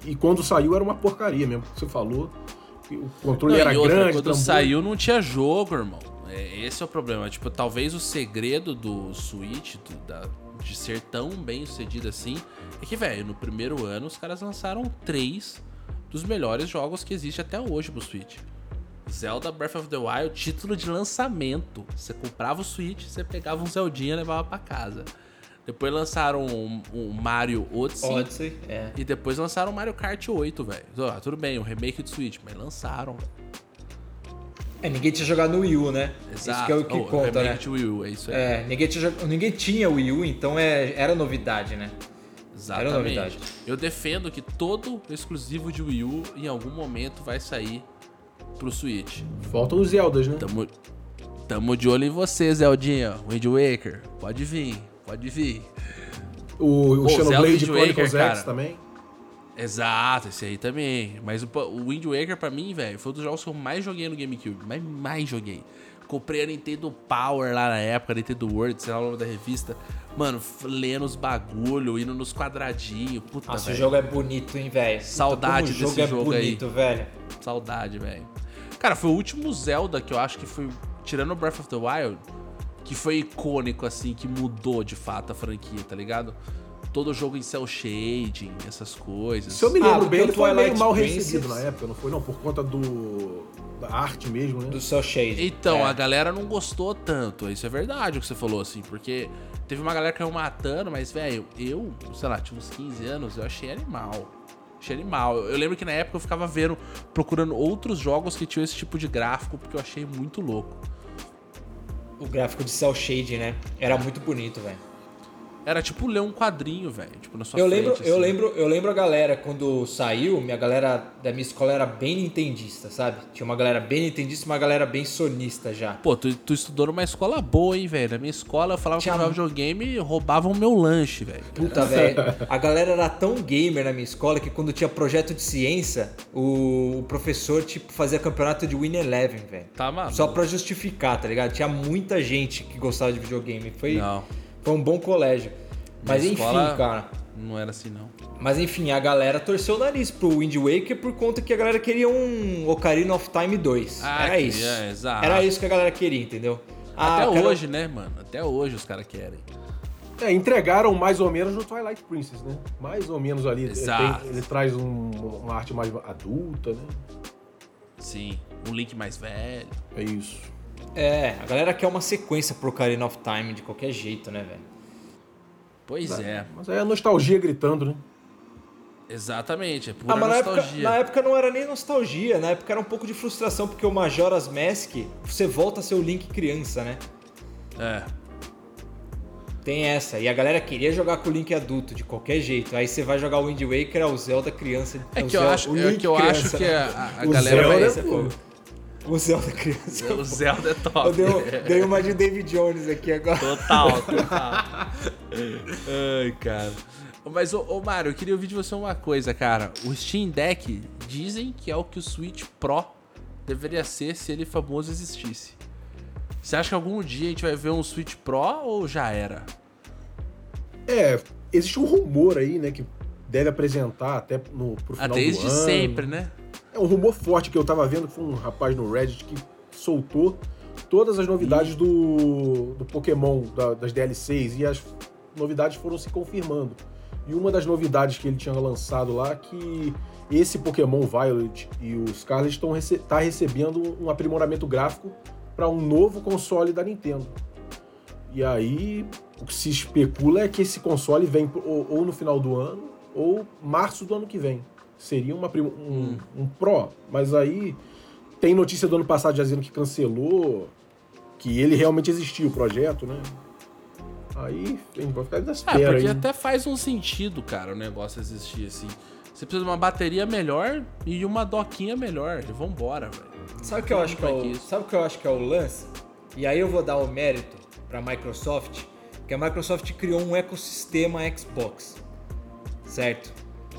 E quando saiu era uma porcaria mesmo, você falou. O controle não, era e outra, grande. Quando tambor. Saiu não tinha jogo, irmão. Esse é o problema. Tipo, talvez o segredo do Switch, do, da, de ser tão bem sucedido assim, é que, velho, no primeiro ano os caras lançaram três dos melhores jogos que existem até hoje pro Switch. Zelda Breath of the Wild, título de lançamento. Você comprava o Switch, você pegava um Zeldinha e levava pra casa. Depois lançaram o um, um Mario Odyssey, Odyssey é. e depois lançaram o Mario Kart oito, velho. Ah, tudo bem, o um remake do Switch, mas lançaram. É, ninguém tinha jogado no Wii U, né? Exato. Isso que é o que oh, conta, remake né? De Wii U, é isso aí. É, ninguém tinha, ninguém tinha Wii U, então é, era novidade, né? Exatamente. Era novidade. Eu defendo que todo exclusivo de Wii U, em algum momento, vai sair pro Switch. Faltam os Zeldas, né? Tamo, tamo de olho em você, Zeldinha. Wind Waker, pode vir. Pode vir. O, o Xenoblade Chronicles X também. Exato, esse aí também. Mas o, o Wind Waker pra mim, velho, foi um dos jogos que eu mais joguei no GameCube. Mas mais joguei. Comprei a Nintendo Power lá na época, a Nintendo World, sei lá o nome da revista. Mano, lendo os bagulho, indo nos quadradinhos. Puta, nossa, véio. O jogo é bonito, hein, velho. Saudade desse jogo aí. O jogo é bonito, velho. Saudade, velho. Cara, foi o último Zelda que eu acho que foi, tirando Breath of the Wild, que foi icônico, assim, que mudou de fato a franquia, tá ligado? Todo jogo em cel shading, essas coisas. Se eu me lembro ah, bem, ele foi meio mal recebido na época, não foi? Não, por conta do da arte mesmo, né? Do cel shading. Então, é. a galera não gostou tanto, isso é verdade o que você falou, assim, porque teve uma galera que caiu matando, mas, velho, eu, sei lá, tinha uns quinze anos, eu achei animal. Achei animal. Eu lembro que na época eu ficava vendo, procurando outros jogos que tinham esse tipo de gráfico, porque eu achei muito louco. O gráfico de cel shading, né? Era muito bonito, velho. Era tipo ler um quadrinho, velho. Tipo, na sua eu frente, lembro, assim. Eu lembro, eu lembro a galera, quando saiu, minha galera da minha escola era bem nintendista, sabe? Tinha uma galera bem nintendista e uma galera bem sonista já. Pô, tu, tu estudou numa escola boa, hein, velho? Na minha escola, eu falava Tinha... que eu jogava videogame e roubavam o meu lanche, velho. Puta, velho. A galera era tão gamer na minha escola que quando tinha projeto de ciência, o professor, tipo, fazia campeonato de Win Eleven, velho. Tá, mano. Só pra justificar, tá ligado? Tinha muita gente que gostava de videogame. Foi... Não. Foi um bom colégio. Mas enfim, cara. Não era assim, não. Mas enfim, a galera torceu o nariz pro Wind Waker por conta que a galera queria um Ocarina of Time dois. Ah, era isso. É, exato. Era isso que a galera queria, entendeu? Até ah, hoje, cara... né, mano? Até hoje os caras querem. É, entregaram mais ou menos no Twilight Princess, né? Mais ou menos ali. Exato. Ele, ele traz um, uma arte mais adulta, né? Sim. Um Link mais velho. É isso. É, a galera quer uma sequência pro Ocarina of Time de qualquer jeito, né, velho? Pois mas, é. Mas aí é a nostalgia gritando, né? Exatamente, é pura ah, mas nostalgia. Na época, na época não era nem nostalgia, na época era um pouco de frustração, porque o Majora's Mask, você volta a ser o Link criança, né? É. Tem essa, e a galera queria jogar com o Link adulto, de qualquer jeito. Aí você vai jogar o Wind Waker, é o Zelda criança. É que eu acho que a, a galera vai... Essa, pô. O Zelda criança. O Zelda é top. Eu dei, eu dei uma de David Jones aqui agora. Total, total. Ai, cara. Mas, ô, ô Mário, eu queria ouvir de você uma coisa, cara. O Steam Deck dizem que é o que o Switch Pro deveria ser se ele famoso existisse. Você acha que algum dia a gente vai ver um Switch Pro ou já era? É, existe um rumor aí, né, que deve apresentar até no, pro final ah, desde do ano. Desde sempre, né? É um rumor forte que eu tava vendo, foi um rapaz no Reddit que soltou todas as novidades do, do Pokémon, da, das D L Cs, e as novidades foram se confirmando. E uma das novidades que ele tinha lançado lá é que esse Pokémon Violet e o Scarlet estão rece- tá recebendo um aprimoramento gráfico para um novo console da Nintendo. E aí, o que se especula é que esse console vem ou, ou no final do ano ou março do ano que vem. Seria uma prim- um, um Pro, mas aí tem notícia do ano passado dizendo que cancelou, que ele realmente existiu, o projeto, né? Aí, enfim, vai ficar das pedras. É, porque aí até faz um sentido, cara, o negócio existir assim. Você precisa de uma bateria melhor e uma doquinha melhor. E vambora, velho. Sabe o que eu acho que é o, sabe o que eu acho que é o lance? E aí eu vou dar o mérito pra Microsoft, que a Microsoft criou um ecossistema Xbox, certo?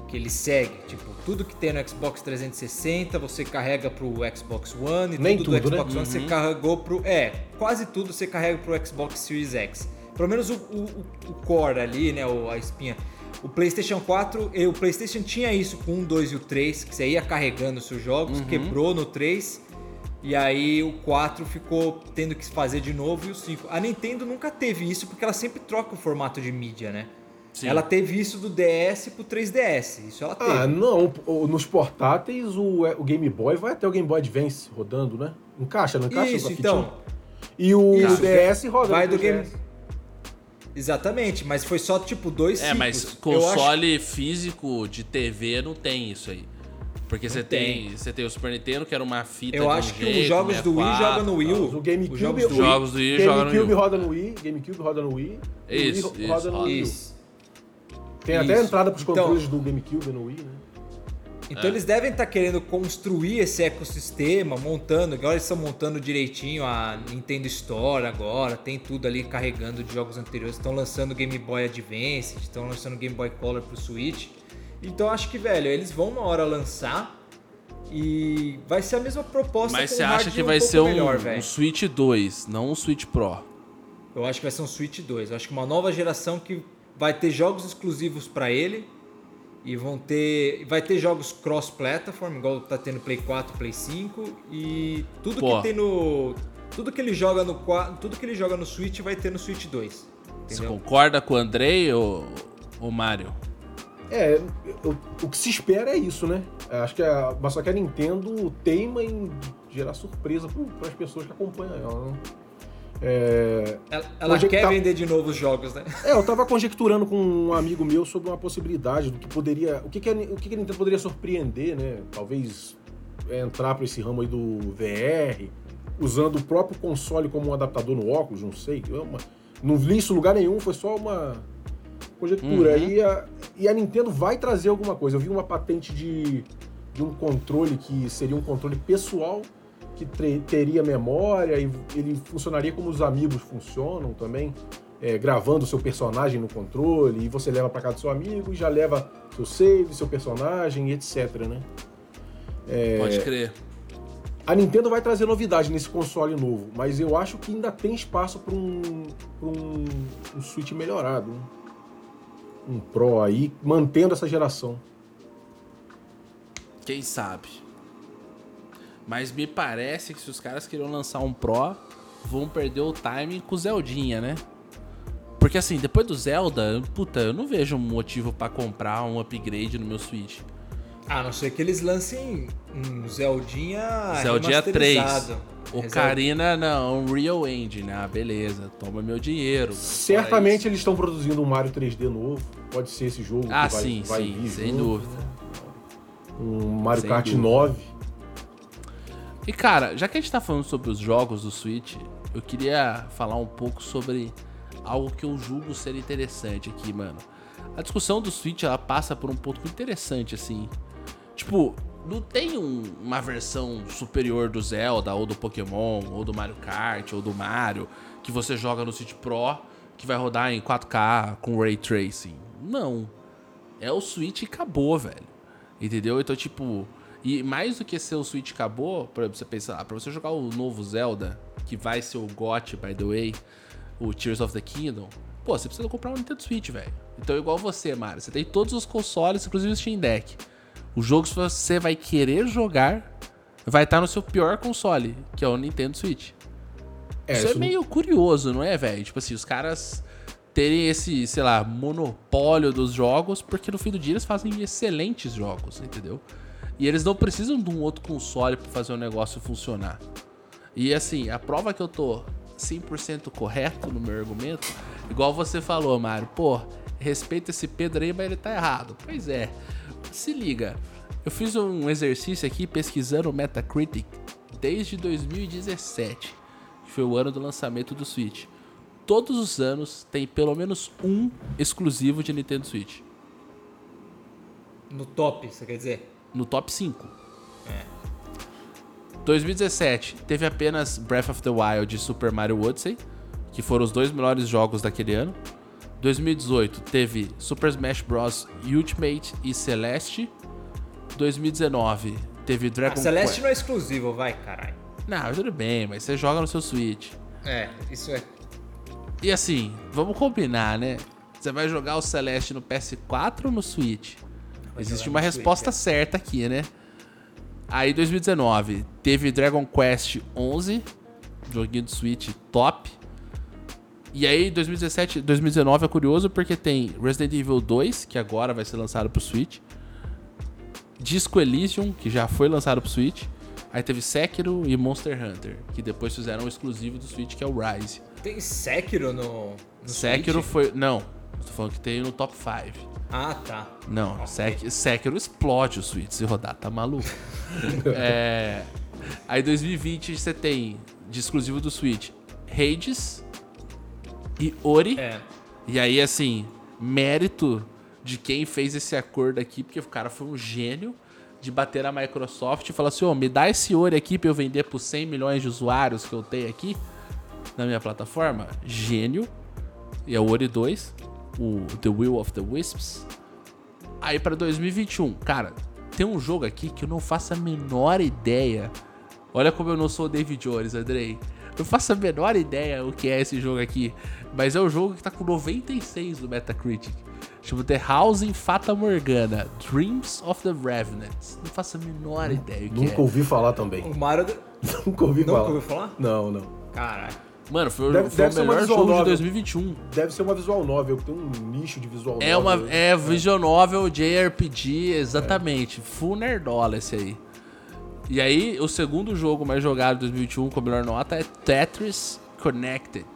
Que ele segue, tipo, tudo que tem no Xbox trezentos e sessenta você carrega pro Xbox One e nem tudo, tudo do Xbox né? One uhum. Você carregou pro... É, quase tudo você carrega pro Xbox Series X. Pelo menos o, o, o core ali, né, a espinha. O PlayStation quatro, o PlayStation tinha isso com o um, dois e o três, que você ia carregando os seus jogos, uhum. Quebrou no três, e aí o quatro ficou tendo que fazer de novo, e o cinco. A Nintendo nunca teve isso, porque ela sempre troca o formato de mídia, né? Sim. Ela teve isso do D S pro três D S, isso ela teve. Ah, não, nos portáteis o, o Game Boy vai até o Game Boy Advance rodando, né? Encaixa, não encaixa? Isso, então. E o isso, D S roda vai do Game... Exatamente, mas foi só tipo dois ciclos. É, mas console acho... físico de T V não tem isso aí. Porque não você tem. tem você tem o Super Nintendo, que era uma fita eu de um acho jeito, que os jogos do Wii jogam no Wii U. O GameCube joga no Wii. Jogos do Wii jogam no Wii. GameCube roda no Wii, GameCube roda no Wii. Isso, Wii roda isso, no Wii. Isso. Tem isso. Até a entrada pros então, controles do GameCube no Wii, né? Então é. Eles devem estar querendo construir esse ecossistema, montando, agora eles estão montando direitinho a Nintendo Store agora, tem tudo ali carregando de jogos anteriores, estão lançando Game Boy Advance, estão lançando Game Boy Color pro Switch, então acho que, velho, eles vão uma hora lançar e vai ser a mesma proposta. Mas você acha que vai ser um Switch dois, não um Switch Pro? Eu acho que vai ser um Switch dois, eu acho que uma nova geração que vai ter jogos exclusivos para ele, e vão ter, vai ter jogos cross-platform, igual tá tendo Play quatro, Play cinco, e tudo Pô. que tem no, tudo que ele joga no, tudo que ele joga no Switch vai ter no Switch dois. Entendeu? Você concorda com o Andrei ou o Mário? É, o, o que se espera é isso, né? Acho que a, só que a Nintendo teima em gerar surpresa para as pessoas que acompanham ela, né? É... Ela, ela Conjecta... quer vender de novo os jogos, né? É, eu tava conjecturando com um amigo meu sobre uma possibilidade do que poderia... O que, que, a, o que, que a Nintendo poderia surpreender, né? Talvez é, entrar pra esse ramo aí do V R, usando o próprio console como um adaptador no óculos, não sei. Eu, uma... Não li isso em lugar nenhum, foi só uma conjectura. Uhum. E, a, e a Nintendo vai trazer alguma coisa. Eu vi uma patente de, de um controle que seria um controle pessoal, que tre- teria memória e ele funcionaria como os amigos funcionam também, é, gravando o seu personagem no controle e você leva para casa do seu amigo e já leva seu save, seu personagem, etcétera, né? É, Pode crer. A Nintendo vai trazer novidade nesse console novo, mas eu acho que ainda tem espaço para um, um, um Switch melhorado, um, um Pro aí, mantendo essa geração. Quem sabe? Mas me parece que se os caras queriam lançar um Pro, vão perder o timing com o Zeldinha, né? Porque assim, depois do Zelda, puta, eu não vejo um motivo pra comprar um upgrade no meu Switch. A não ser que eles lancem um Zeldinha Zeldinha três. Ocarina, não, Unreal Engine. Ah, beleza, toma meu dinheiro. Certamente eles estão produzindo um Mario três D novo. Pode ser esse jogo ah, que vai, sim, vai sim, vir sem junto, dúvida. Né? Um Mario sem Kart dúvida. nove. E, cara, já que a gente tá falando sobre os jogos do Switch, eu queria falar um pouco sobre algo que eu julgo ser interessante aqui, mano. A discussão do Switch, ela passa por um ponto interessante, assim. Tipo, não tem um, uma versão superior do Zelda, ou do Pokémon, ou do Mario Kart, ou do Mario, que você joga no Switch Pro, que vai rodar em quatro K com Ray Tracing. Não. É o Switch e acabou, velho. Entendeu? Então, tipo... E mais do que ser o Switch acabou, por exemplo, você pensa, ah, pra você jogar o novo Zelda, que vai ser o G O T, by the way, o Tears of the Kingdom, pô, você precisa comprar um Nintendo Switch, velho. Então é igual você, Mario, você tem todos os consoles, inclusive o Steam Deck. Os jogos que você vai querer jogar vai estar no seu pior console, que é o Nintendo Switch. É, isso, isso é meio curioso, não é, velho? Tipo assim, os caras... terem esse, sei lá, monopólio dos jogos, porque no fim do dia eles fazem excelentes jogos, entendeu? E eles não precisam de um outro console para fazer o negócio funcionar. E assim, a prova que eu tô cem por cento correto no meu argumento, igual você falou, Mário, pô, respeita esse Pedro aí, mas ele tá errado. Pois é, se liga. Eu fiz um exercício aqui pesquisando o Metacritic desde dois mil e dezessete, que foi o ano do lançamento do Switch. Todos os anos tem pelo menos um exclusivo de Nintendo Switch. No top, você quer dizer? No top cinco. É. dois mil e dezessete teve apenas Breath of the Wild e Super Mario Odyssey, que foram os dois melhores jogos daquele ano. dois mil e dezoito teve Super Smash Bros. Ultimate e Celeste. dois mil e dezenove teve Dragon Quest. Ah, Celeste Quest. Não é exclusivo, vai, caralho. Não, tudo bem, mas você joga no seu Switch. É, isso é. E assim, vamos combinar, né? Você vai jogar o Celeste no P S quatro ou no Switch? Existe uma resposta Switch, certa aqui, né? Aí, dois mil e dezenove, teve Dragon Quest onze, joguinho de Switch top. E aí, dois mil e dezessete, dois mil e dezenove é curioso porque tem Resident Evil dois, que agora vai ser lançado pro Switch. Disco Elysium, que já foi lançado pro Switch. Aí teve Sekiro e Monster Hunter, que depois fizeram um exclusivo do Switch, que é o Rise. Tem Sekiro no, no Sekiro Switch? Foi... Não, tô falando que tem no top cinco. Ah, tá. Não, okay. Sek, Sekiro explode o Switch se rodar, tá maluco. é, aí dois mil e vinte você tem de exclusivo do Switch Hades e Ori. É. E aí, assim, mérito de quem fez esse acordo aqui, porque o cara foi um gênio de bater na Microsoft e falar assim, ô, oh, me dá esse Ori aqui pra eu vender por cem milhões de usuários que eu tenho aqui na minha plataforma. Gênio. E é o Ori dois. O The Will of the Wisps. Aí pra dois mil e vinte e um, cara, tem um jogo aqui que eu não faço a menor ideia. Olha como eu não sou o David Jones, Andrei. Eu faço a menor ideia o que é esse jogo aqui. Mas é um jogo que tá com noventa e seis no Metacritic. Chama The House in Fata Morgana, Dreams of the Revenants. Não faço a menor ideia o que Nunca é. ouvi falar também. O Mario... Nunca ouvi falar. Nunca ouvi falar? Não, não. Caraca. Mano, foi, deve, foi deve o melhor jogo novel de dois mil e vinte e um. Deve ser uma visual novel, tem um nicho de visual é novel. Uma, é, é visual novel, J R P G, exatamente. É. Full nerdola esse aí. E aí, o segundo jogo mais jogado de dois mil e vinte e um com a melhor nota é Tetris Connected.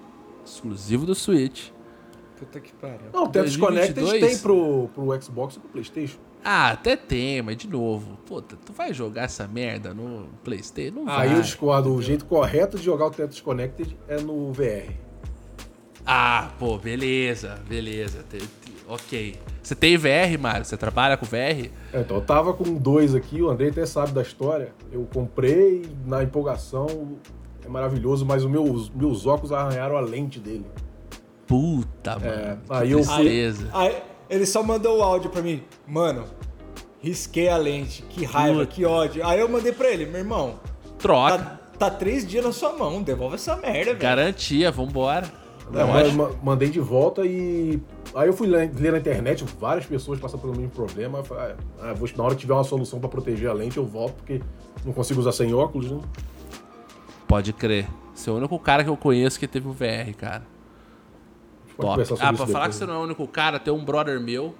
Exclusivo do Switch. Puta que pariu. Não, Tetris Connected tem pro, pro Xbox e pro PlayStation. Ah, até tem, mas de novo, puta, tu vai jogar essa merda no PlayStation? Não ah, vai. Aí eu discordo, o jeito correto de jogar o Tetris Connected é no V R. Ah, pô, beleza, beleza, te, te, ok. Você tem V R, Mário? Você trabalha com V R? É, então, eu tava com dois aqui, o Andrei até sabe da história, eu comprei na empolgação, é maravilhoso, mas os meus, meus óculos arranharam a lente dele. Puta, mano, é, aí eu beleza. Aí... Ele só mandou o áudio pra mim. Mano, risquei a lente. Que raiva, Puta. que ódio. Aí eu mandei pra ele. Meu irmão, troca. Tá, tá três dias na sua mão. Devolve essa merda, velho. Garantia, vambora. É, mandei de volta e... Aí eu fui ler na internet. Várias pessoas passam pelo mesmo problema. Eu falei, ah, vou, na hora que tiver uma solução pra proteger a lente, eu volto. Porque não consigo usar sem óculos, né? Pode crer. Você é o único cara que eu conheço que teve o V R, cara. Ah, pra falar depois. Que você não é o único cara, tem um brother meu,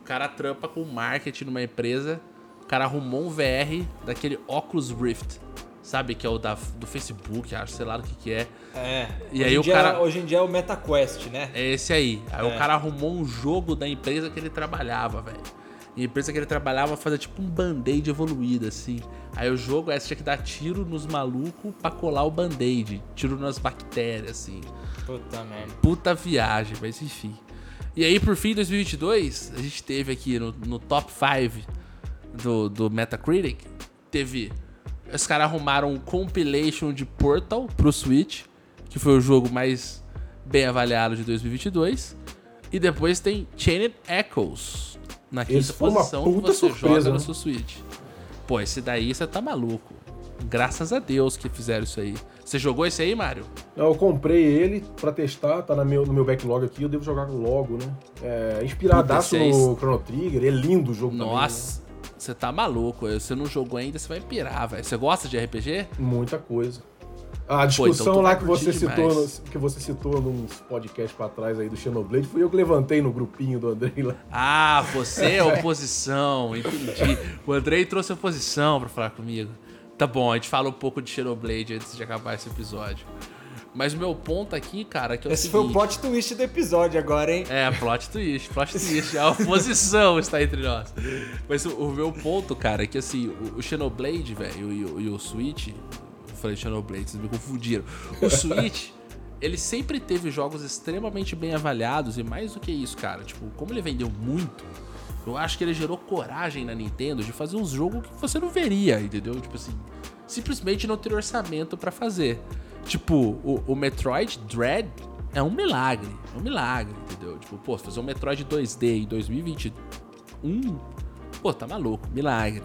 o cara trampa com marketing numa empresa, o cara arrumou um V R daquele Oculus Rift, sabe? Que é o da, do Facebook, acho, sei lá do que que é. É, e hoje, aí o dia, cara... hoje em dia é o MetaQuest, né? É esse aí. Aí é. O cara arrumou um jogo da empresa que ele trabalhava, velho. E a empresa que ele trabalhava fazia tipo um band-aid evoluído, assim. Aí o jogo é, você tinha que dar tiro nos malucos pra colar o band-aid. Tiro nas bactérias, assim. Puta merda. Puta viagem, mas enfim. E aí, por fim, em dois mil e vinte e dois, a gente teve aqui no, no top cinco do, do Metacritic, teve... Os caras arrumaram um compilation de Portal pro Switch, que foi o jogo mais bem avaliado de dois mil e vinte e dois. E depois tem Chained Echoes. Na quinta posição que você surpresa, joga no né? seu Switch. Pô, esse daí você tá maluco. Graças a Deus que fizeram isso aí. Você jogou esse aí, Mário? Não, eu comprei ele pra testar, tá no meu, no meu backlog aqui, eu devo jogar logo, né? É, inspiradaço no Chrono Trigger, é lindo o jogo. Nossa, você né? tá maluco. Se você não jogou ainda, você vai pirar, velho. Você gosta de R P G? Muita coisa. A discussão Pô, então lá que você, citou nos, que você citou nos podcasts pra trás aí do Xenoblade, fui eu que levantei no grupinho do Andrei lá. Ah, você é oposição, entendi. O Andrei trouxe a oposição pra falar comigo. Tá bom, a gente fala um pouco de Xenoblade antes de acabar esse episódio. Mas o meu ponto aqui, cara, que é o Esse seguinte... foi o plot twist do episódio agora, hein? É, plot twist, plot twist. A oposição está entre nós. Mas o, o meu ponto, cara, é que assim, o, o Xenoblade, velho, e, e, e o Switch... Eu falei Xenoblade, vocês me confundiram. O Switch, ele sempre teve jogos extremamente bem avaliados e mais do que isso, cara. Tipo, como ele vendeu muito, eu acho que ele gerou coragem na Nintendo de fazer uns jogos que você não veria, entendeu? Tipo assim, simplesmente não ter orçamento pra fazer. Tipo, o, o Metroid Dread é um milagre, é um milagre, entendeu? Tipo, pô, fazer um Metroid dois D em dois mil e vinte e um, pô, tá maluco, milagre.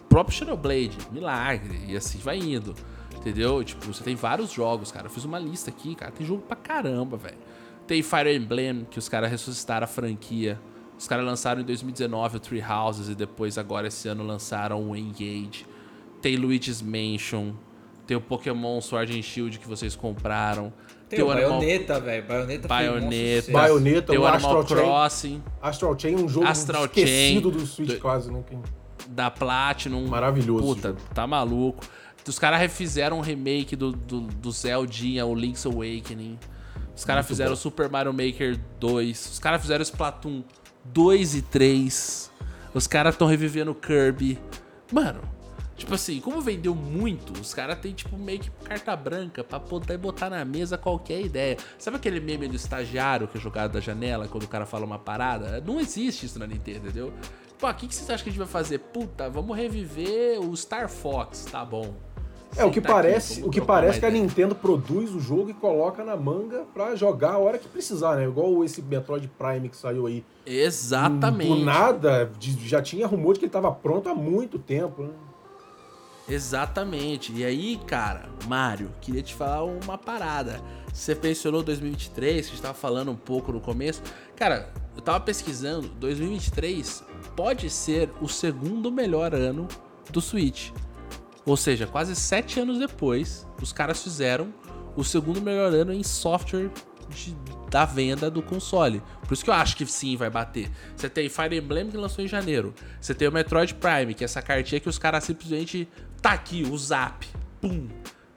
O próprio Xenoblade, milagre, e assim vai indo, entendeu? Tipo, você tem vários jogos, cara, eu fiz uma lista aqui, cara, tem jogo pra caramba, velho. Tem Fire Emblem, que os caras ressuscitaram a franquia, os caras lançaram em dois mil e dezenove o Three Houses e depois agora esse ano lançaram o Engage. Tem Luigi's Mansion. Tem o Pokémon Sword and Shield que vocês compraram. Tem, tem o Bayonetta, velho. Bayonetta Bayonetta. Bayonetta, tem o Animal Crossing. Astral Chain, um jogo Astral esquecido Chain, do Switch do, quase, né? Da Platinum. Maravilhoso. Puta, tá maluco. Os caras refizeram um remake do, do, do Zeldinha, o Link's Awakening. Os caras fizeram o Super Mario Maker dois. Os caras fizeram o Splatoon dois e três. Os caras estão revivendo o Kirby. Mano... Tipo assim, como vendeu muito, os caras têm tipo meio que carta branca pra poder botar na mesa qualquer ideia. Sabe aquele meme do estagiário que é jogado da janela quando o cara fala uma parada? Não existe isso na Nintendo, entendeu? Pô, o que, que vocês acham que a gente vai fazer? Puta, vamos reviver o Star Fox, tá bom. É, o que parece, o que parece que a Nintendo produz o jogo e coloca na manga pra jogar a hora que precisar, né? Igual esse Metroid Prime que saiu aí. Exatamente. Do nada, já tinha rumor de que ele tava pronto há muito tempo, né? Exatamente. E aí, cara, Mário, queria te falar uma parada. Você mencionou dois mil e vinte e três, que a gente tava falando um pouco no começo. Cara, eu tava pesquisando, dois mil e vinte e três pode ser o segundo melhor ano do Switch. Ou seja, quase sete anos depois, os caras fizeram o segundo melhor ano em software de, da venda do console. Por isso que eu acho que sim, vai bater. Você tem Fire Emblem que lançou em janeiro. Você tem o Metroid Prime, que é essa cartinha que os caras simplesmente... Tá aqui, o Zap. Pum.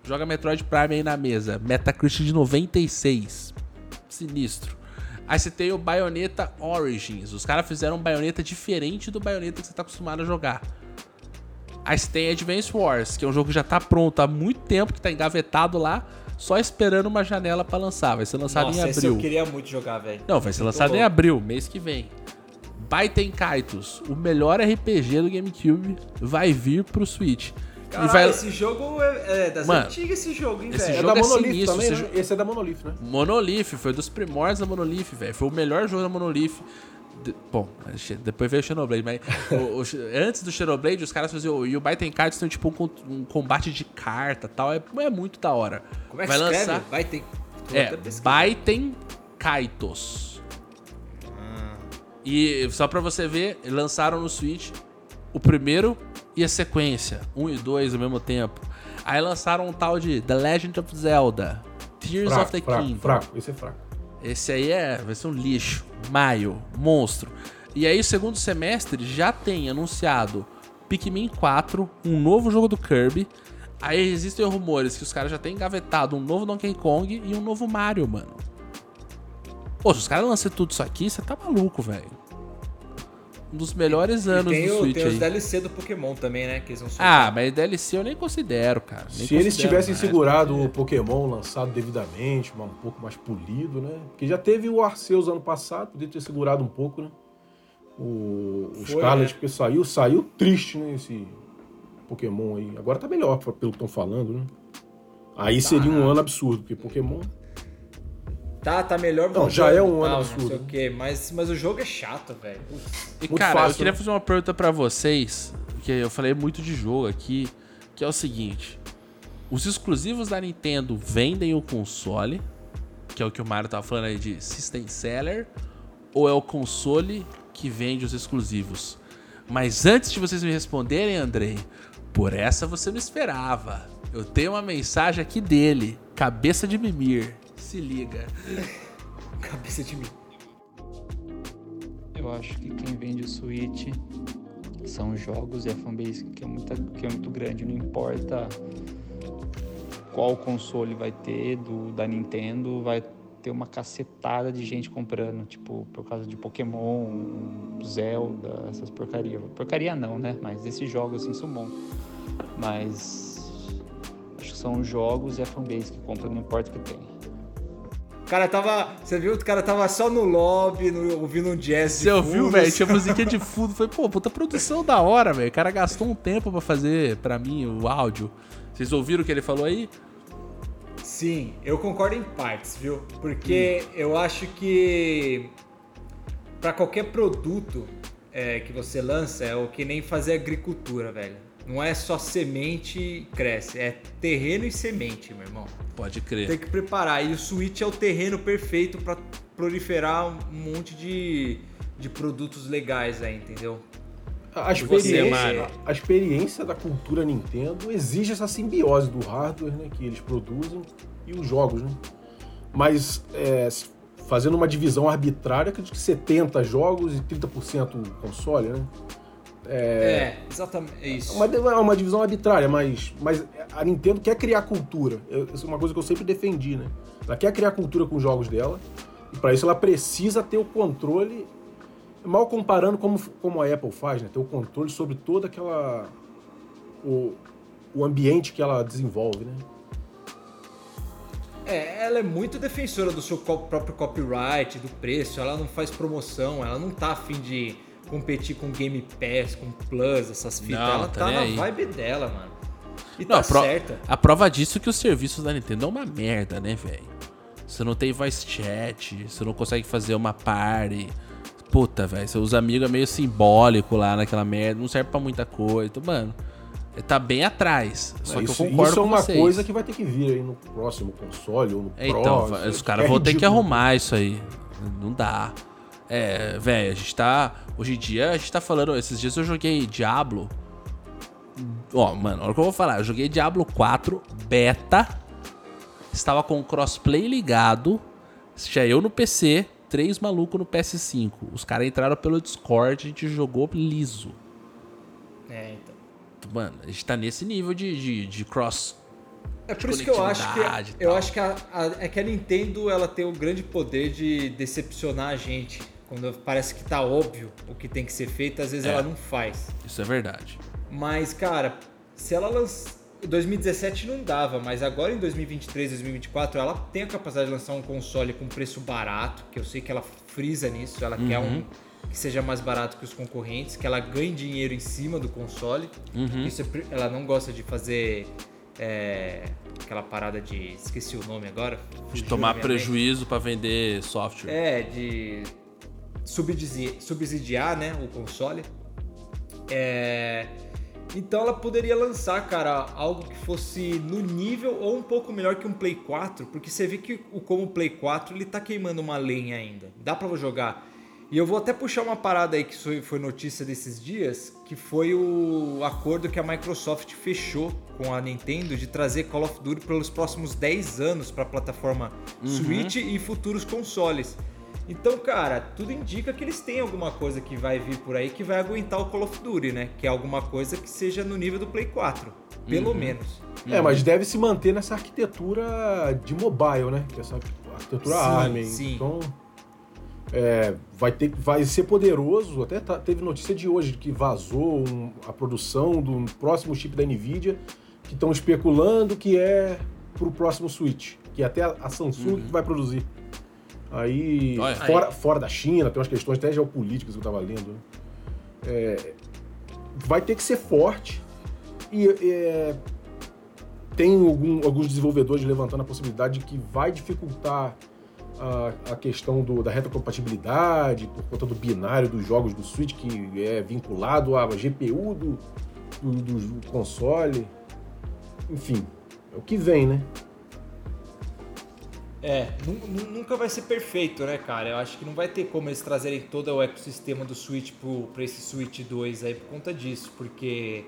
Joga Metroid Prime aí na mesa. Metacritic de noventa e seis. Sinistro. Aí você tem o Bayonetta Origins. Os caras fizeram um Bayonetta diferente do Bayonetta que você tá acostumado a jogar. Aí você tem Advance Wars, que é um jogo que já tá pronto há muito tempo, que tá engavetado lá, só esperando uma janela pra lançar. Vai ser lançado Nossa, em abril. Nossa, eu queria muito jogar, velho. Não, vai ser lançado Tô em bom. abril, mês que vem. Baiten Kaitos, o melhor R P G do GameCube, vai vir pro Switch. Caralho, vai... esse jogo é, é das Mano, antigas, esse jogo, hein, velho? É da é Monolith também, esse, né? jogo... esse é da Monolith, né? Monolith, foi dos primórdios da Monolith, velho. Foi o melhor jogo da Monolith. De... Bom, depois veio o Xenoblade, mas o, o... antes do Xenoblade, os caras faziam... E o Baiten Kaitos tem, tipo, um, um combate de carta e tal. É, é muito da hora. Como é que vai escreve? Lançar... Baiten... É, Baiten Kaitos. Ah. E só pra você ver, lançaram no Switch o primeiro... E a sequência, um e dois ao mesmo tempo. Aí lançaram um tal de The Legend of Zelda, Tears fraco, of the fraco, Kingdom. Fraco, esse é fraco. Esse aí é, vai ser um lixo. Maio, monstro. E aí o segundo semestre já tem anunciado Pikmin quatro, um novo jogo do Kirby. Aí existem rumores que os caras já têm engavetado um novo Donkey Kong e um novo Mario, mano. Pô, se os caras lançam tudo isso aqui, você tá maluco, velho. Um dos melhores e, anos e do o, Switch tem aí. Tem os D L C do Pokémon também, né? Que eles vão soltar. Ah, mas D L C eu nem considero, cara. Nem Se considero eles tivessem mais, segurado o Pokémon lançado devidamente, um pouco mais polido, né? Porque já teve o Arceus ano passado, podia ter segurado um pouco, né? O, o Scarlet, né? Porque saiu, saiu triste, né? Esse Pokémon aí. Agora tá melhor, pelo que estão falando, né? Aí tá, seria um ano absurdo, porque Pokémon... Tá, tá melhor. Não, já jogo. é um ano ah, absurdo. Não sei o quê, mas, mas o jogo é chato, velho. E muito cara, fácil. Eu queria fazer uma pergunta pra vocês, que eu falei muito de jogo aqui, que é o seguinte. Os exclusivos da Nintendo vendem o console, que é o que o Mario tava falando aí de System Seller, ou é o console que vende os exclusivos? Mas antes de vocês me responderem, Andrei, Por essa você não esperava. Eu tenho uma mensagem aqui dele. Cabeça de Mimir. Se liga. Cabeça de Mimir. Eu acho que quem vende o Switch são jogos e a fanbase que é, muita, que é muito grande. Não importa qual console vai ter do, da Nintendo, vai ter uma cacetada de gente comprando. Tipo, por causa de Pokémon, Zelda, essas porcarias. Porcaria não, né? Mas esses jogos assim são bons. Mas... acho que são jogos e a fanbase que compra, não importa o que tem. O cara tava... Você viu? O cara tava só no lobby, no, ouvindo um jazz. Você ouviu, velho? Tinha musiquinha de fundo. Falei, pô, puta produção da hora, velho. O cara gastou um tempo pra fazer, pra mim, o áudio. Vocês ouviram o que ele falou aí? Sim, eu concordo em partes, viu? Porque hum. eu acho que... pra qualquer produto é, que você lança, é o que nem fazer agricultura, velho. Não é só semente e cresce, é terreno e semente, meu irmão. Pode crer. Tem que preparar. E o Switch é o terreno perfeito para proliferar um monte de, de produtos legais aí, entendeu? A experiência, você, a experiência da cultura Nintendo exige essa simbiose do hardware, né, que eles produzem e os jogos, né? Mas é, fazendo uma divisão arbitrária, acredito que setenta jogos e trinta por cento console, né? É, é, exatamente, é isso. Uma, uma divisão arbitrária, mas, mas a Nintendo quer criar cultura. Eu, isso é uma coisa que eu sempre defendi, né? Ela quer criar cultura com os jogos dela, e para isso ela precisa ter o controle, mal comparando como, como a Apple faz, né? Ter o controle sobre toda aquela... o, o ambiente que ela desenvolve, né? É, ela é muito defensora do seu próprio copyright, do preço, ela não faz promoção, ela não tá a fim de... competir com Game Pass, com Plus, essas fitas. Não, ela tá, tá na aí. Vibe dela, mano. E não, tá a pro... certa. A prova disso é que os serviços da Nintendo é uma merda, né, velho? Você não tem voice chat, você não consegue fazer uma party. Puta, velho, seus amigos é meio simbólico lá naquela merda, não serve pra muita coisa. Então, mano, tá bem atrás. Só é, que isso, eu concordo isso é com uma vocês. Coisa que vai ter que vir aí no próximo console ou no é, então, próximo. Os caras vão ter que arrumar isso aí. Não dá. É, velho, a gente tá... Hoje em dia, a gente tá falando... Esses dias eu joguei Diablo... Ó, oh, mano, olha o que eu vou falar. Eu joguei Diablo quatro Beta. Estava com o crossplay ligado. Já eu no P C, três malucos no P S cinco. Os caras entraram pelo Discord, a gente jogou liso. É, então... Mano, a gente tá nesse nível de, de, de cross... É por isso que eu acho que, eu acho que, a, a, é que a Nintendo ela tem o grande poder de decepcionar a gente. Quando parece que tá óbvio o que tem que ser feito, às vezes é. Ela não faz. Isso é verdade. Mas, cara, se ela lança... em dois mil e dezessete não dava, mas agora em dois mil e vinte e três, dois mil e vinte e quatro, ela tem a capacidade de lançar um console com preço barato, que eu sei que ela frisa nisso, ela uhum. quer um que seja mais barato que os concorrentes, que ela ganhe dinheiro em cima do console. Uhum. Isso é, ela não gosta de fazer... É, aquela parada de... Esqueci o nome agora. De tomar prejuízo para vender software. É, de subsidiar, subsidiar né, o console. É, então ela poderia lançar, cara, algo que fosse no nível ou um pouco melhor que um Play quatro, porque você vê que o, como o Play quatro ele tá queimando uma lenha ainda. Dá para jogar. E eu vou até puxar uma parada aí que foi notícia desses dias, que foi o acordo que a Microsoft fechou com a Nintendo de trazer Call of Duty pelos próximos dez anos para a plataforma uhum. Switch e futuros consoles. Então, cara, tudo indica que eles têm alguma coisa que vai vir por aí que vai aguentar o Call of Duty, né? Que é alguma coisa que seja no nível do Play quatro, pelo uhum. menos. É, uhum. mas deve se manter nessa arquitetura de mobile, né? Que é essa arquitetura sim, A R M. Sim. Então... É, vai, ter, vai ser poderoso, até tá, teve notícia de hoje que vazou um, a produção do próximo chip da NVIDIA, que estão especulando que é pro próximo Switch, que até a, a Samsung uhum. vai produzir. Aí, Olha, fora, aí, fora da China, tem umas questões até geopolíticas que eu tava lendo. Né? É, vai ter que ser forte e é, tem algum, alguns desenvolvedores levantando a possibilidade de que vai dificultar a questão do, da retrocompatibilidade por conta do binário dos jogos do Switch que é vinculado à G P U do, do, do console. Enfim, é o que vem, né? É, nunca vai ser perfeito, né, cara? Eu acho que não vai ter como eles trazerem todo o ecossistema do Switch para esse Switch dois aí por conta disso, porque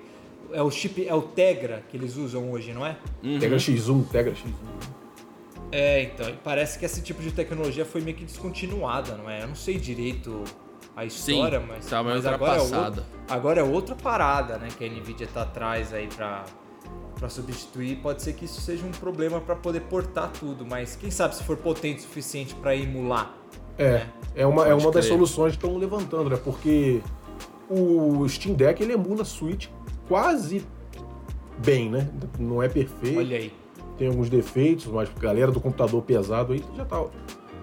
É o chip, é o Tegra que eles usam hoje, não é? Uhum. Tegra X um, Tegra X um. É, então, parece que esse tipo de tecnologia foi meio que descontinuada, não é? Eu não sei direito a história, sim, mas, tá, mas, mas agora, é outro, agora é outra parada, né? Que a NVIDIA tá atrás aí pra, pra substituir. Pode ser que isso seja um problema pra poder portar tudo, mas quem sabe se for potente o suficiente pra emular. É, né? é uma, é uma das soluções que estão levantando, né? Porque o Steam Deck, ele emula Switch quase bem, né? Não é perfeito. Olha aí. Tem alguns defeitos, mas a galera do computador pesado aí já tá.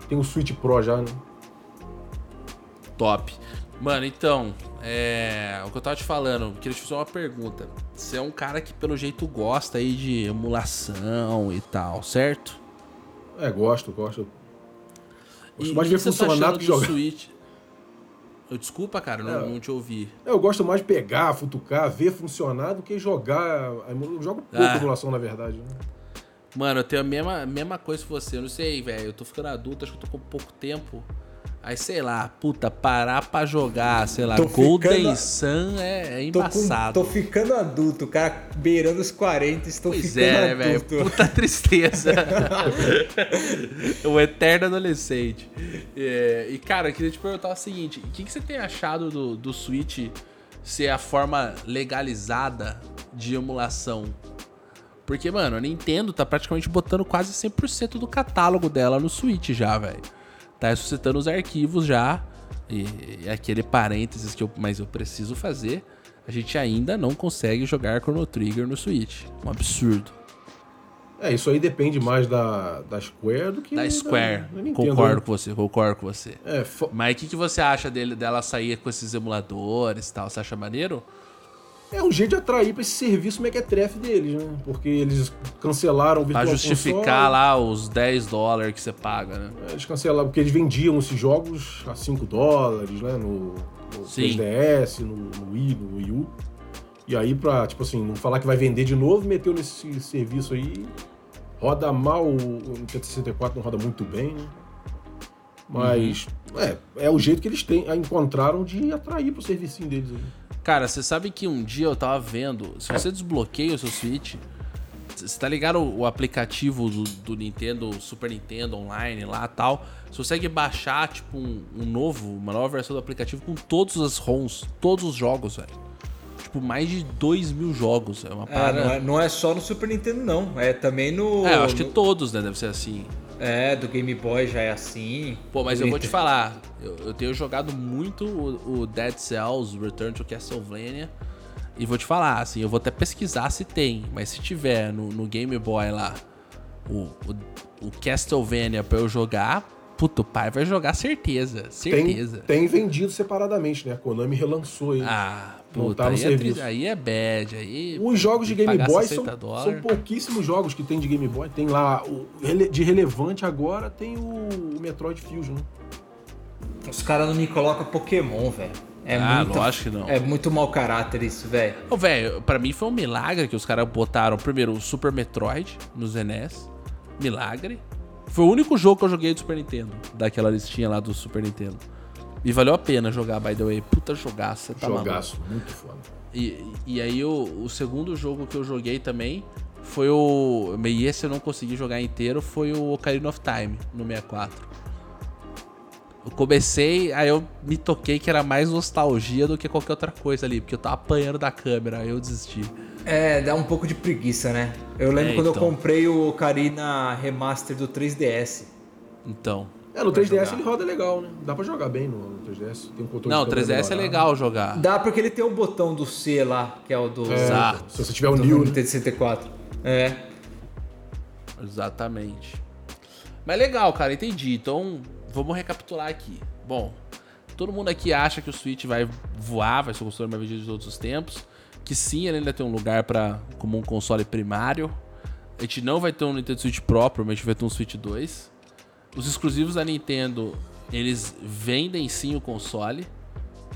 Tem o Switch Pro já, né? Top. Mano, então, é... o que eu tava te falando, queria te fazer uma pergunta. Você é um cara que, pelo jeito, gosta aí de emulação e tal, certo? É, gosto, gosto. Gosto e mais de ver funcionar do que jogar. Switch? Eu, desculpa, cara, não, é, não te ouvi. Eu gosto mais de pegar, futucar, ver funcionar do que jogar. Eu jogo pouco ah. emulação, na verdade, né? Mano, eu tenho a mesma, mesma coisa que você. Eu não sei, velho. Eu tô ficando adulto, acho que eu tô com pouco tempo. Aí, sei lá, puta, parar pra jogar, sei lá, tô Golden ficando... Sun é, é embaçado. Tô, com... tô ficando adulto, o cara beirando os quarenta, estou pois ficando é, adulto. Pois é, velho, puta tristeza. O eterno adolescente. É, e, cara, eu queria te perguntar o seguinte, o que, que você tem achado do, do Switch ser a forma legalizada de emulação? Porque, mano, a Nintendo tá praticamente botando quase cem por cento do catálogo dela no Switch já, velho. Tá ressuscitando os arquivos já. E, e aquele parênteses que eu, mas eu preciso fazer. A gente ainda não consegue jogar Chrono Trigger no Switch. Um absurdo. É, isso aí depende mais da, da Square do que... Da Square. Da, da concordo com você, concordo com você. É, fo... Mas o que, que você acha dele, dela sair com esses emuladores e tal? Você acha maneiro? É um jeito de atrair pra esse serviço mequetrefe deles, né? Porque eles cancelaram o Virtual Console. Pra justificar console, lá os dez dólares que você paga, né? Eles cancelaram, porque eles vendiam esses jogos a cinco dólares, né? No, no três D S, no, no Wii, no Wii U. E aí pra, tipo assim, não falar que vai vender de novo, meteu nesse serviço aí. Roda mal, o Nintendo sessenta e quatro não roda muito bem, né? Mas, uhum. é, é o jeito que eles têm, encontraram de atrair pro servicinho deles aí. Cara, você sabe que um dia eu tava vendo, se você desbloqueia o seu Switch, você tá ligado o aplicativo do, do Nintendo, Super Nintendo Online lá e tal, você consegue baixar, tipo, um, um novo, uma nova versão do aplicativo com todas as ROMs, todos os jogos, velho. Tipo, mais de dois mil jogos, é uma parada. É, não, é, não é só no Super Nintendo, não, é também no... É, eu acho no... que todos, né, deve ser assim. É, do Game Boy já é assim. Pô, mas eu vou te falar, eu, eu tenho jogado muito o, o Dead Cells, Return to Castlevania, e vou te falar, assim, eu vou até pesquisar se tem, mas se tiver no, no Game Boy lá, o, o, o Castlevania pra eu jogar, puto, o pai vai jogar certeza, certeza. Tem, tem vendido separadamente, né? A Konami relançou ele. Ah, puta, aí, é, aí é bad, aí... Os jogos de Game Boy são, são pouquíssimos jogos que tem de Game Boy. Tem lá, o, de relevante agora, tem o, o Metroid Fusion. Os caras não me colocam Pokémon, velho. É ah, muito, lógico que não. É muito mau caráter isso, velho. Ô, velho, pra mim foi um milagre que os caras botaram, primeiro, o Super Metroid no N E S. Milagre. Foi o único jogo que eu joguei do Super Nintendo, daquela listinha lá do Super Nintendo. E valeu a pena jogar, by the way. Puta jogaça, tá maluco. Jogaço, muito foda. E, e aí, o, o segundo jogo que eu joguei também foi o... E esse eu não consegui jogar inteiro, foi o Ocarina of Time, no sessenta e quatro. Eu comecei, aí eu me toquei que era mais nostalgia do que qualquer outra coisa ali, porque eu tava apanhando da câmera, aí eu desisti. É, dá um pouco de preguiça, né? Eu lembro é, quando então. eu comprei o Ocarina Remaster do três D S. Então... É, no três D S jogar. Ele roda legal, né? Dá pra jogar bem no três D S. Tem um controle Não, de três D S é legal jogar. Dá porque ele tem o um botão do C lá, que é o do... É, exato. Se você tiver o New, né? sessenta e quatro. É. Exatamente. Mas legal, cara. Entendi. Então, vamos recapitular aqui. Bom, todo mundo aqui acha que o Switch vai voar, vai ser o console mais vendido de todos os tempos. Que sim, ele ainda tem um lugar pra, como um console primário. A gente não vai ter um Nintendo Switch próprio, mas a gente vai ter um Switch dois. Os exclusivos da Nintendo, eles vendem sim o console.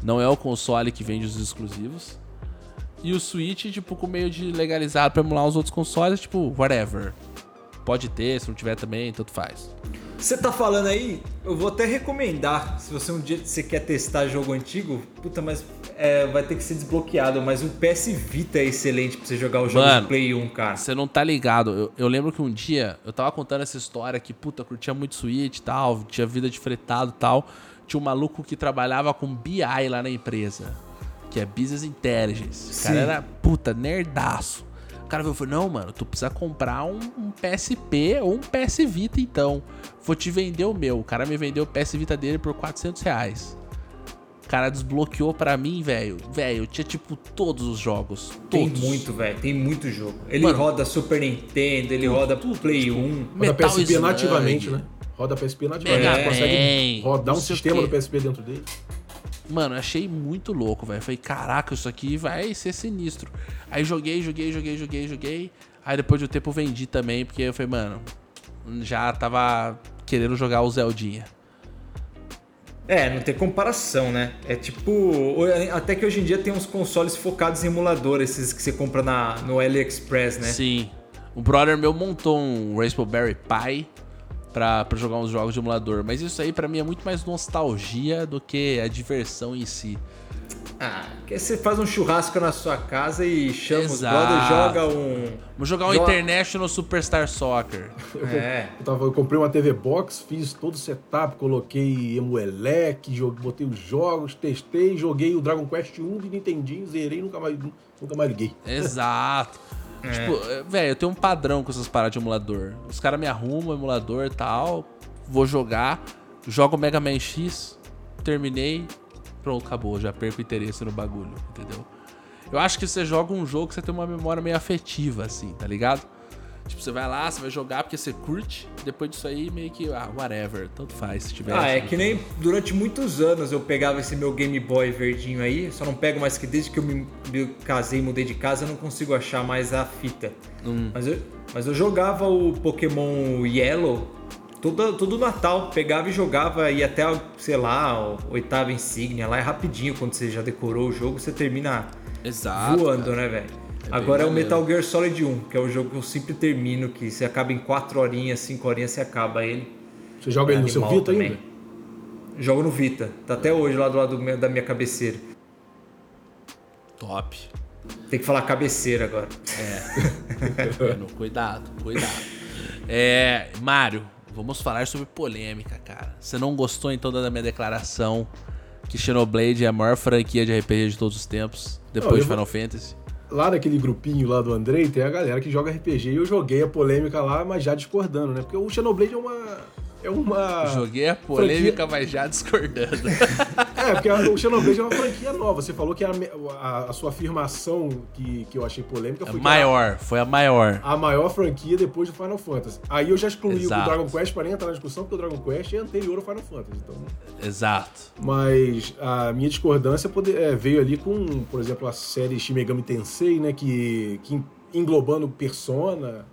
Não é o console que vende os exclusivos. E o Switch, tipo, com meio de legalizado pra emular os outros consoles, tipo, whatever. Pode ter, se não tiver também, tanto faz. Você tá falando aí, eu vou até recomendar, se você um dia você quer testar jogo antigo, puta, mas é, vai ter que ser desbloqueado, mas o P S Vita é excelente pra você jogar os jogos de Play um, cara. Você não tá ligado. Eu, eu lembro que um dia eu tava contando essa história que, puta, eu curtia muito Switch e tal, tinha vida de fretado e tal. Tinha um maluco que trabalhava com B I lá na empresa, que é Business Intelligence. O cara era, puta, nerdaço. O cara falou, não, mano, tu precisa comprar um, um P S P ou um P S Vita, então. Vou te vender o meu. O cara me vendeu o P S Vita dele por quatrocentos reais. O cara desbloqueou pra mim, velho. Velho, eu tinha, tipo, todos os jogos. Todos. Tem muito, velho. Tem muito jogo. Ele mano, roda Super Nintendo, ele tudo, roda tudo, Play tipo, um. Roda P S P Slug. Nativamente, né? Roda P S P nativamente. Ele consegue rodar um sistema do P S P dentro dele. Mano, achei muito louco, velho. Falei, caraca, isso aqui vai ser sinistro. Aí joguei, joguei, joguei, joguei, joguei. Aí depois de um tempo vendi também, porque eu falei, mano, já tava querendo jogar o Zeldinha. É, não tem comparação, né? É tipo... Até que hoje em dia tem uns consoles focados em emulador, esses que você compra na, no AliExpress, né? Sim. O brother meu montou um Raspberry Pi Pra, pra jogar uns jogos de emulador. Mas isso aí, pra mim, é muito mais nostalgia do que a diversão em si. Ah, porque você faz um churrasco na sua casa e chama Exato. os brothers e joga um... Vamos jogar um joga... International Superstar Soccer. Eu, é. eu, tava, eu comprei uma T V Box, fiz todo o setup, coloquei Emuelec, joguei, botei os jogos, testei, joguei o Dragon Quest um de Nintendinho, zerei e nunca mais, nunca mais liguei. Exato. É. Tipo, velho, eu tenho um padrão com essas paradas de emulador. Os caras me arrumam, emulador e tal. Vou jogar, jogo Mega Man X, terminei, pronto, acabou. Já perco interesse no bagulho, entendeu? Eu acho que você joga um jogo que você tem uma memória meio afetiva, assim, tá ligado? Tipo, você vai lá, você vai jogar porque você curte. Depois disso aí, meio que, ah, whatever, tanto faz se tiver. Ah, é que nem durante muitos anos eu pegava esse meu Game Boy verdinho aí. Só não pego mais que desde que eu me casei e mudei de casa, eu não consigo achar mais a fita. Hum. Mas, eu, mas eu jogava o Pokémon Yellow todo, todo Natal. Pegava e jogava, e até, sei lá, a oitava insígnia lá é rapidinho. Quando você já decorou o jogo, você termina Exato, voando, cara. né, velho? É Agora é o Metal Gear Solid um, que é o jogo que eu sempre termino, que você acaba em quatro horinhas, cinco horinhas, você acaba ele. Você joga ele no seu Vita também. ainda? Jogo no Vita. Tá até hoje lá do lado da minha cabeceira. Top. Tem que falar cabeceira agora. É. Mano, cuidado, cuidado. É, Mário, vamos falar sobre polêmica, cara. Você não gostou, então, da minha declaração que Xenoblade é a maior franquia de R P G de todos os tempos, depois não, de Final vou... Fantasy? Lá naquele grupinho lá do Andrei, tem a galera que joga R P G e eu joguei a polêmica lá, mas já discordando, né? Porque o Xenoblade é uma... É uma joguei a polêmica, franquia... mas já discordando. É, porque o Xenoblade é uma franquia nova. Você falou que a, a, a sua afirmação que, que eu achei polêmica foi... A maior, a, foi a maior. A maior franquia depois do Final Fantasy. Aí eu já excluí Exato. o Dragon Quest para nem entrar na discussão, porque o Dragon Quest é anterior ao Final Fantasy. Então... Exato. Mas a minha discordância pode, é, veio ali com, por exemplo, a série Shin Megami Tensei, né? Que, que englobando Persona...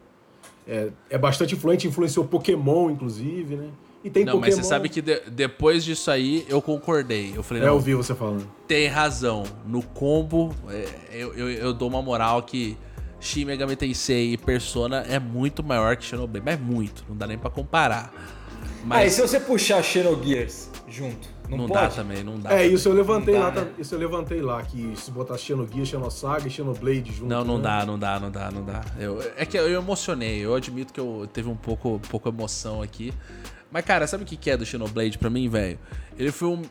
É, é bastante influente, influenciou Pokémon, inclusive, né? E tem não, Pokémon... Não, mas você sabe que de, depois disso aí, eu concordei. Eu falei, é, não, eu ouvi você falando. Tem razão. No combo, eu, eu, eu dou uma moral que Shin Megami Tensei e Persona é muito maior que Xenoblade. Mas é muito, não dá nem pra comparar. Mas... Ah, e se você puxar Xenogears junto? Não, não pode? dá também, não dá. É, também. isso eu levantei dá, lá, né? Isso eu levantei lá, que se botar Xenogears, Xenosaga e Xenoblade junto... Não, não né? dá, não dá, não dá, não dá. Eu, é que eu emocionei, eu admito que eu teve um pouco, pouco emoção aqui. Mas, cara, sabe o que é do Xenoblade pra mim, velho? Ele foi um,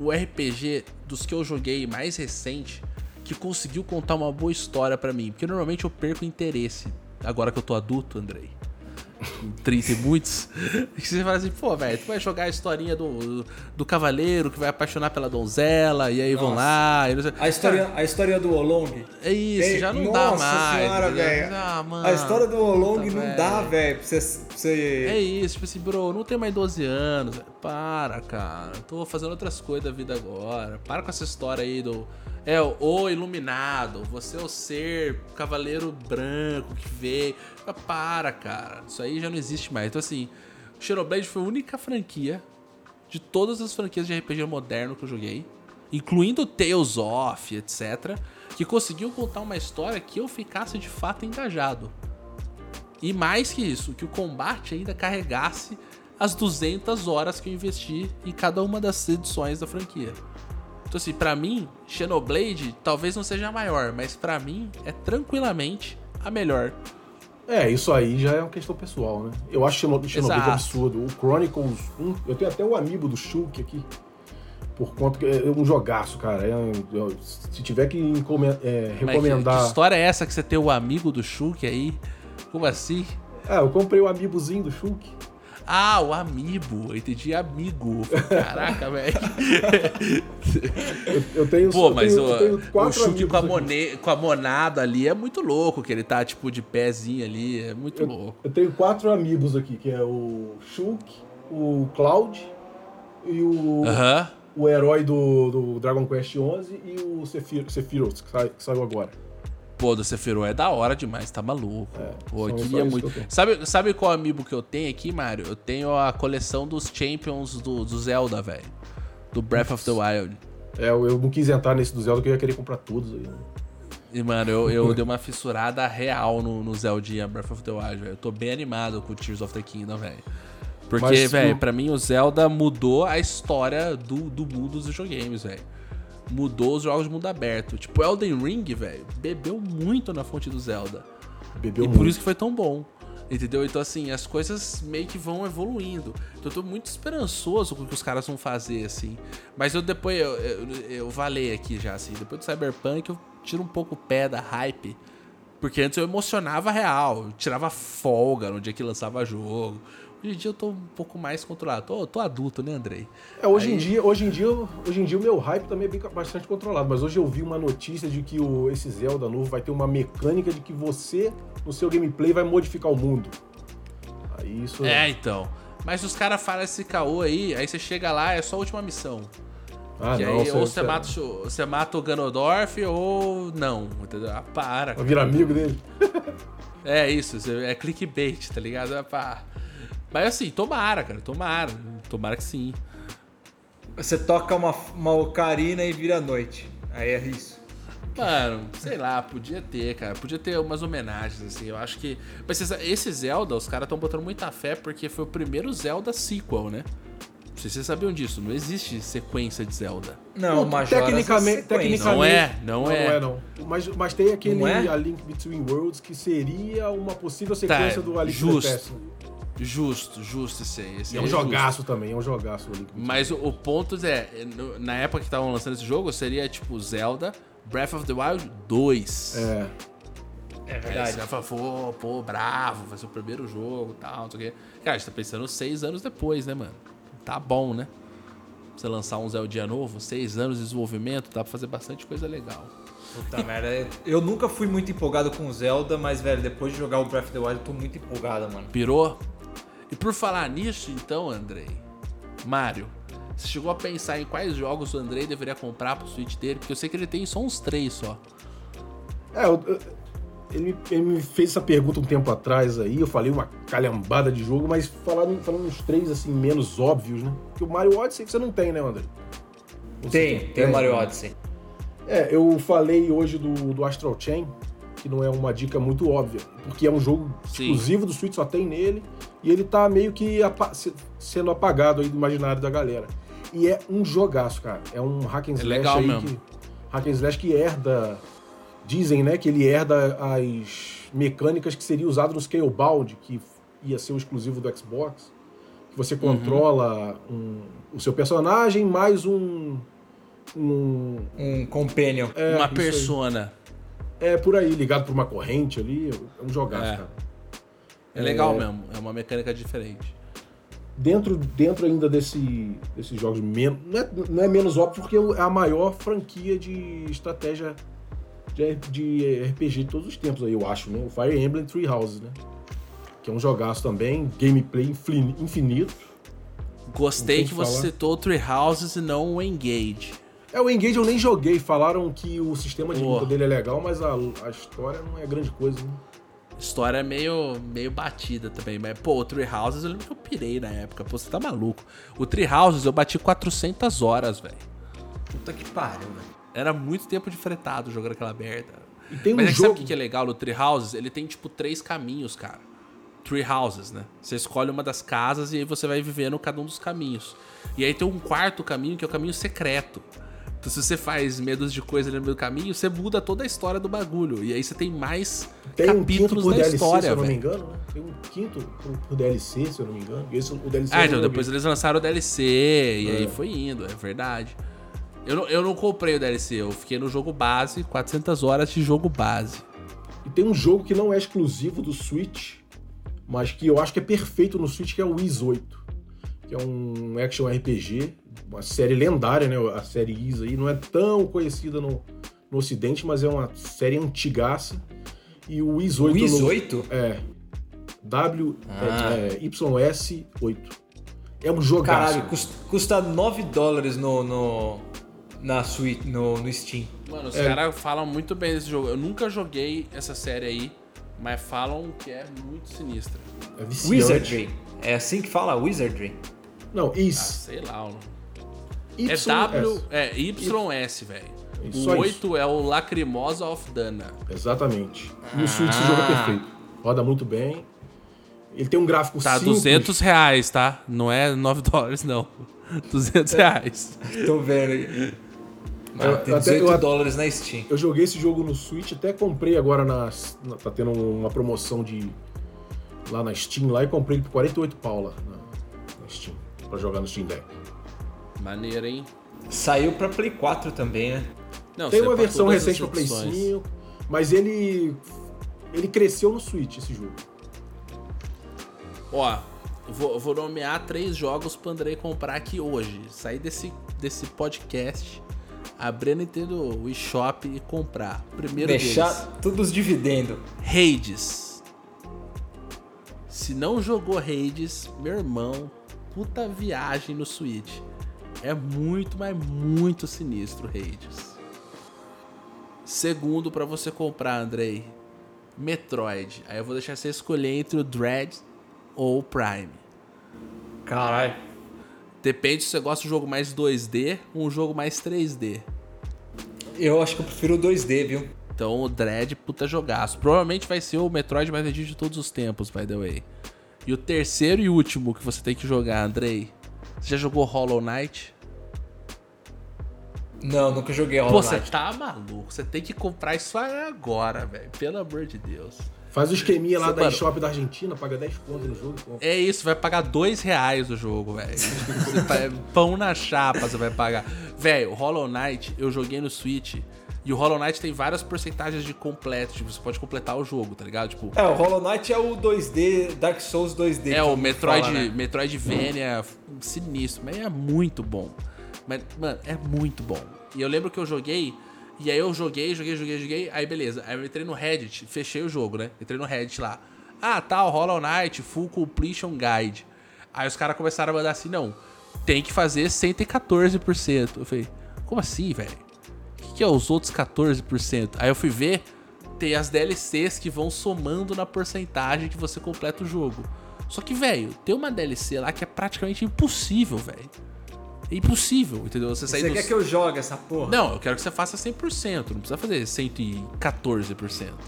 o R P G dos que eu joguei mais recente que conseguiu contar uma boa história pra mim. Porque normalmente eu perco interesse, agora que eu tô adulto, Andrei. trinta e muitos, que você fala assim, pô, velho, tu vai jogar a historinha do, do cavaleiro que vai apaixonar pela donzela, e aí nossa. vão lá... E não sei. A, história, a história do Oolong... É isso, Ei, já não dá mais. Nossa senhora, velho. Ah, a história do Oolong não véio. dá, velho, pra, pra você... É isso, tipo assim, bro, não tem mais doze anos, véio. Para, cara, tô fazendo outras coisas da vida agora, para com essa história aí do... É, o iluminado, você é o ser, o cavaleiro branco que veio... Para, cara, isso aí já não existe mais. Então, assim, Xenoblade foi a única franquia de todas as franquias de R P G moderno que eu joguei, incluindo Tales of, etcétera, que conseguiu contar uma história que eu ficasse de fato engajado. E mais que isso, que o combate ainda carregasse as duzentas horas que eu investi em cada uma das edições da franquia. Então, assim, pra mim, Xenoblade talvez não seja a maior, mas pra mim é tranquilamente a melhor. É, isso aí já é uma questão pessoal, né? Eu acho Xenoblade Xenoblade absurdo. O Chronicles um, eu tenho até o amiibo do Shulk aqui, por conta que é um jogaço, cara. É um, eu, se tiver que encomenda, é, recomendar... Mas que história é essa que você tem o amigo do Shulk aí? Como assim? Ah, eu comprei o amiibozinho do Shulk. Ah, o amiibo. Eu entendi amigo. Caraca, velho. eu, eu tenho Pô, eu mas tenho, o, eu tenho quatro o Shulk com a, Monet, com a monada ali é muito louco, que ele tá, tipo, de pezinho ali. É muito eu, louco. Eu tenho quatro amiibos aqui, que é o Shulk, o Cloud e o... Aham. Uh-huh. O herói do, do Dragon Quest onze e o Sephiroth, Sephiroth que, sai, que saiu agora. Pô, do Sephiroth é da hora demais, tá maluco. É, Pô, eu queria muito. Que eu sabe, sabe qual amiibo que eu tenho aqui, Mário? Eu tenho a coleção dos Champions do, do Zelda, velho. Do Breath Nossa. of the Wild. É, eu, eu não quis entrar nesse do Zelda, porque eu ia querer comprar todos aí, né? E, mano, eu, eu dei uma fissurada real no, no Zeldinha Breath of the Wild, velho. Eu tô bem animado com o Tears of the Kingdom, velho. Porque, velho, pra mim o Zelda mudou a história do, do mundo dos videogames, velho. Mudou os jogos de mundo aberto. Tipo, Elden Ring, velho, bebeu muito na fonte do Zelda. Bebeu e muito. Por isso que foi tão bom, entendeu? Então, assim, as coisas meio que vão evoluindo. Então, eu tô muito esperançoso com o que os caras vão fazer, assim. Mas eu depois, eu, eu, eu valei aqui já, assim. Depois do Cyberpunk, eu tiro um pouco o pé da hype. Porque antes eu emocionava real. Eu tirava folga no dia que lançava jogo. Hoje em dia eu tô um pouco mais controlado. Tô, tô adulto, né, Andrei? É, hoje, Aí... em dia, hoje, em dia, hoje em dia o meu hype também é bem, bastante controlado. Mas hoje eu vi uma notícia de que o, esse Zelda novo vai ter uma mecânica de que você, no seu gameplay, vai modificar o mundo. Aí isso... É, então. Mas os caras falam esse caô aí, aí você chega lá, é só a última missão. Ah, e não, aí, ou você mata, você mata o Ganondorf ou não, entendeu? Ah, para. Vai virar amigo dele. É isso, é clickbait, tá ligado? É pá. Mas assim, tomara, cara, tomara. Tomara que sim. Você toca uma, uma ocarina e vira noite. Aí é isso. Mano, sei lá, podia ter, cara. Podia ter umas homenagens, assim. Eu acho que... Mas esse Zelda, os caras estão botando muita fé porque foi o primeiro Zelda sequel, né? Não sei se vocês sabiam disso. Não existe sequência de Zelda. Não, mas tecnicamente, tecnicamente... Não é, não, não é. Não é, não. Mas, mas tem aquele é? A Link Between Worlds que seria uma possível sequência tá, do Link Between Worlds. Justo, justo esse aí. Esse e é um é jogaço justo. também, é um jogaço. Mas o, o ponto é, na época que estavam lançando esse jogo, seria tipo Zelda Breath of the Wild dois. É. É verdade. Aí você vai falar, pô, bravo, vai ser o primeiro jogo e tal, não sei o quê. Cara, a gente tá pensando seis anos depois, né, mano? Tá bom, né? Você lançar um Zelda novo, seis anos de desenvolvimento, dá pra fazer bastante coisa legal. Puta merda, eu nunca fui muito empolgado com Zelda, mas, velho, depois de jogar o Breath of the Wild, eu tô muito empolgado, mano. Pirou? E por falar nisso, então, Andrei, Mário, você chegou a pensar em quais jogos o Andrei deveria comprar pro Switch dele? Porque eu sei que ele tem só uns três só. É, eu, eu, ele, ele me fez essa pergunta um tempo atrás aí, eu falei uma calhambada de jogo, mas falando, falando uns três, assim, menos óbvios, né? Porque o Mario Odyssey que você não tem, né, Andrei? Tem, tem, tem o Mario Odyssey. É, eu falei hoje do, do Astral Chain, que não é uma dica muito óbvia, porque é um jogo Sim. exclusivo do Switch, só tem nele, e ele tá meio que apa- sendo apagado aí do imaginário da galera. E é um jogaço, cara. É um hack and slash é legal aí mesmo. que... Hack and slash que herda... Dizem, né, que ele herda as mecânicas que seria usado no Scalebound, que ia ser o exclusivo do Xbox. Que você controla uhum. um, o seu personagem mais um... Um, um companion. É, uma persona. Aí. É, por aí, ligado por uma corrente ali, é um jogaço, é. cara. É legal é... mesmo, é uma mecânica diferente. Dentro, dentro ainda desse, desses jogos, menos, não, é, não é menos óbvio, porque é a maior franquia de estratégia de, de R P G de todos os tempos, aí eu acho, né? O Fire Emblem Three Houses, né? Que é um jogaço também, gameplay infinito. Gostei que falar. Você citou o Three Houses e não o Engage. É, o Engage eu nem joguei, falaram que o sistema de oh. luta dele é legal, mas a, a história não é grande coisa, né? História meio, meio batida também, mas pô, o Three Houses eu lembro que eu pirei na época, pô, você tá maluco. O Three Houses eu bati quatrocentas horas, velho. Puta que pariu, velho. Era muito tempo de fretado jogando aquela merda. E tem um mas é que jogo... sabe o que é legal no Three Houses? Ele tem tipo três caminhos, cara. Three Houses, né? Você escolhe uma das casas e aí você vai vivendo cada um dos caminhos. E aí tem um quarto caminho que é o caminho secreto. Então, se você faz medos de coisa ali no meio do caminho, você muda toda a história do bagulho. E aí você tem mais tem capítulos um da D L C, história, se eu não me engano, né? Tem um quinto pro D L C, se eu não me engano. Esse, o D L C ah, então depois eles lançaram o D L C e é. aí foi indo, é verdade. Eu não, eu não comprei o D L C, eu fiquei no jogo base, quatrocentas horas de jogo base. E tem um jogo que não é exclusivo do Switch, mas que eu acho que é perfeito no Switch, que é o Ys oito. Que é um action R P G, uma série lendária, né? A série Ys aí não é tão conhecida no, no Ocidente, mas é uma série antigaça. E o Ys oito... O Ys oito? É. W... Ah. É, Y S oito. É um jogaço. Caralho, custa, custa nove dólares no... no... Na Switch, no, no Steam. Mano, os é. caras falam muito bem desse jogo. Eu nunca joguei essa série aí, mas falam que é muito sinistra. É Wizardry. É assim que fala? Wizardry? Não, is. Ah, sei lá. Y- é W... É Y S, velho. O oito é o Lacrimosa of Dana. Exatamente. E o Switch, esse jogo é perfeito. Roda muito bem. Ele tem um gráfico simples. Tá, duzentos reais, tá? Não é nove dólares, não. duzentos reais. Tô vendo aí. Ah, tem dezoito dólares na Steam. Eu joguei esse jogo no Switch, até comprei agora na, na tá tendo uma promoção de lá na Steam lá e comprei por quarenta e oito pau lá na, na Steam pra jogar no Steam Deck. Maneiro, hein? Saiu pra Play quatro também, né? Não, tem uma versão recente pra Play cinco, mas ele ele cresceu no Switch esse jogo. Ó, vou, vou nomear três jogos pra Andrei comprar aqui hoje. Sair desse, desse podcast, abrir a Nintendo eShop e comprar. Primeiro Deixar deles. Deixar todos os dividendos. Hades. Se não jogou Hades, meu irmão, puta viagem no Switch. É muito, mas muito sinistro Hades. Segundo pra você comprar, Andrei, Metroid. Aí eu vou deixar você escolher entre o Dread ou o Prime. Caralho. Depende se você gosta de um jogo mais dois D ou um jogo mais três D. Eu acho que eu prefiro o dois D, viu? Então o Dread, puta jogaço. Provavelmente vai ser o Metroid mais vendido de todos os tempos, by the way. E o terceiro e último que você tem que jogar, Andrei, você já jogou Hollow Knight? Não, nunca joguei Hollow Knight. Pô, você tá maluco. Você tem que comprar isso agora, velho. Pelo amor de Deus. Faz o esqueminha lá você da parou. eShop da Argentina, paga dez pontos no jogo. Compra. É isso, vai pagar dois reais o jogo, velho. Pão na chapa você vai pagar. Velho, Hollow Knight, eu joguei no Switch, e o Hollow Knight tem várias porcentagens de completo, tipo, você pode completar o jogo, tá ligado? Tipo, é, o Hollow Knight é o dois D, Dark Souls dois D. É, o Metroid, fala, né? Metroidvania, sinistro, mas é muito bom. Mas, mano, é muito bom. E eu lembro que eu joguei... E aí eu joguei, joguei, joguei, joguei, aí beleza. Aí eu entrei no Reddit, fechei o jogo, né? Entrei no Reddit lá. Ah, tal, tá, Hollow Knight, Full Completion Guide. Aí os caras começaram a mandar assim, não, tem que fazer cento e quatorze por cento. Eu falei, como assim, velho? O que, que é os outros quatorze por cento? Aí eu fui ver, tem as D L Cs que vão somando na porcentagem que você completa o jogo. Só que, velho, tem uma D L C lá que é praticamente impossível, velho. É impossível, entendeu? Você, sair você dos... quer que eu jogue essa porra? Não, eu quero que você faça cem por cento. Não precisa fazer cento e quatorze por cento.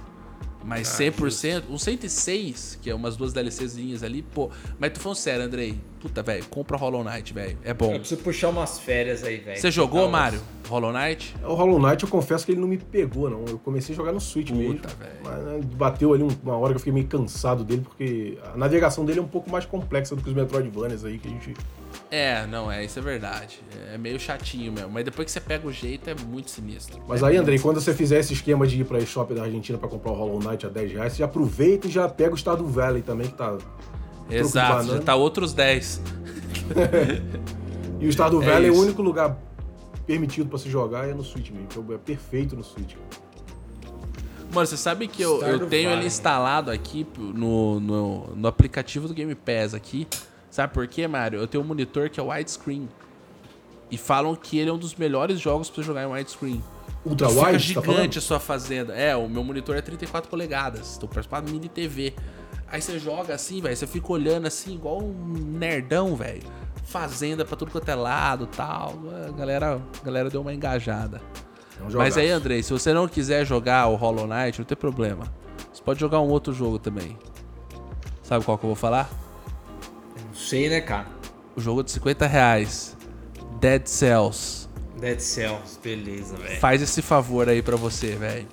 Mas ah, cem por cento, um cento e seis, que é umas duas DLCzinhas ali, pô. Mas tu falando sério, Andrei. Puta, velho, compra Hollow Knight, velho. É bom. Eu preciso puxar umas férias aí, velho. Você jogou, tá, Mário? Mas... Hollow Knight? O Hollow Knight, eu confesso que ele não me pegou, não. Eu comecei a jogar no Switch Puta, mesmo. Puta, velho. Mas né, bateu ali uma hora que eu fiquei meio cansado dele, porque a navegação dele é um pouco mais complexa do que os Metroidvanias aí que a gente... É, não, é, isso é verdade. É meio chatinho mesmo, mas depois que você pega o jeito é muito sinistro. Mas é aí, Andrei, quando você fizer esse esquema de ir pra eShop da Argentina pra comprar o Hollow Knight a dez reais, você já aproveita e já pega o Stardew Valley também, que tá... Exato, já tá outros dez. E o Stardew é Valley isso. É o único lugar permitido pra se jogar, é no Switch mesmo, então é perfeito no Switch. Mano, você sabe que eu, eu tenho Valley. Ele instalado aqui no, no, no aplicativo do Game Pass aqui. Sabe por quê, Mário? Eu tenho um monitor que é widescreen. E falam que ele é um dos melhores jogos pra você jogar em widescreen. Ultra wide? Fica gigante tá a sua fazenda. É, o meu monitor é trinta e quatro polegadas. Tô participando de mini T V. Aí você joga assim, velho. Você fica olhando assim, igual um nerdão, velho. Fazenda pra tudo quanto é lado e tal. A galera, a galera deu uma engajada. É um Mas aí, Andrei, se você não quiser jogar o Hollow Knight, não tem problema. Você pode jogar um outro jogo também. Sabe qual que eu vou falar? Sei, né, cara? O jogo de cinquenta reais, Dead Cells, Dead Cells, beleza, velho. Faz esse favor aí pra você, velho.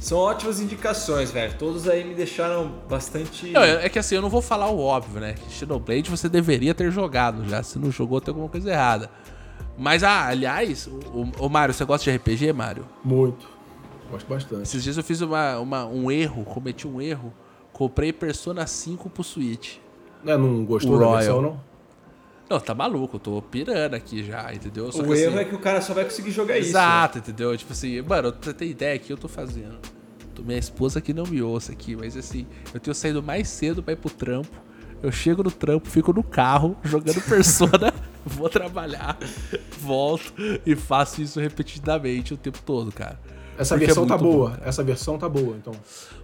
São ótimas indicações, velho. Todos aí me deixaram bastante... Não, é que assim, eu não vou falar o óbvio, né? Xenoblade você deveria ter jogado já. Se não jogou, tem alguma coisa errada. Mas, ah, aliás, o, o Mário, você gosta de R P G, Mário? Muito. Gosto bastante. Esses dias eu fiz uma, uma, um erro, cometi um erro. Comprei Persona cinco pro Switch. É, não gostou o da Royal. Versão, não? Não, tá maluco, eu tô pirando aqui já, entendeu? Só o que, erro assim, é que o cara só vai conseguir jogar exato, isso. Exato, né? Entendeu? Tipo assim, mano, você tem ideia que eu tô fazendo? Minha esposa que não me ouça aqui, mas assim, eu tenho saído mais cedo pra ir pro trampo, eu chego no trampo, fico no carro, jogando Persona, vou trabalhar, volto e faço isso repetidamente o tempo todo, cara. Essa porque versão é tá boa, bom, essa versão tá boa, então.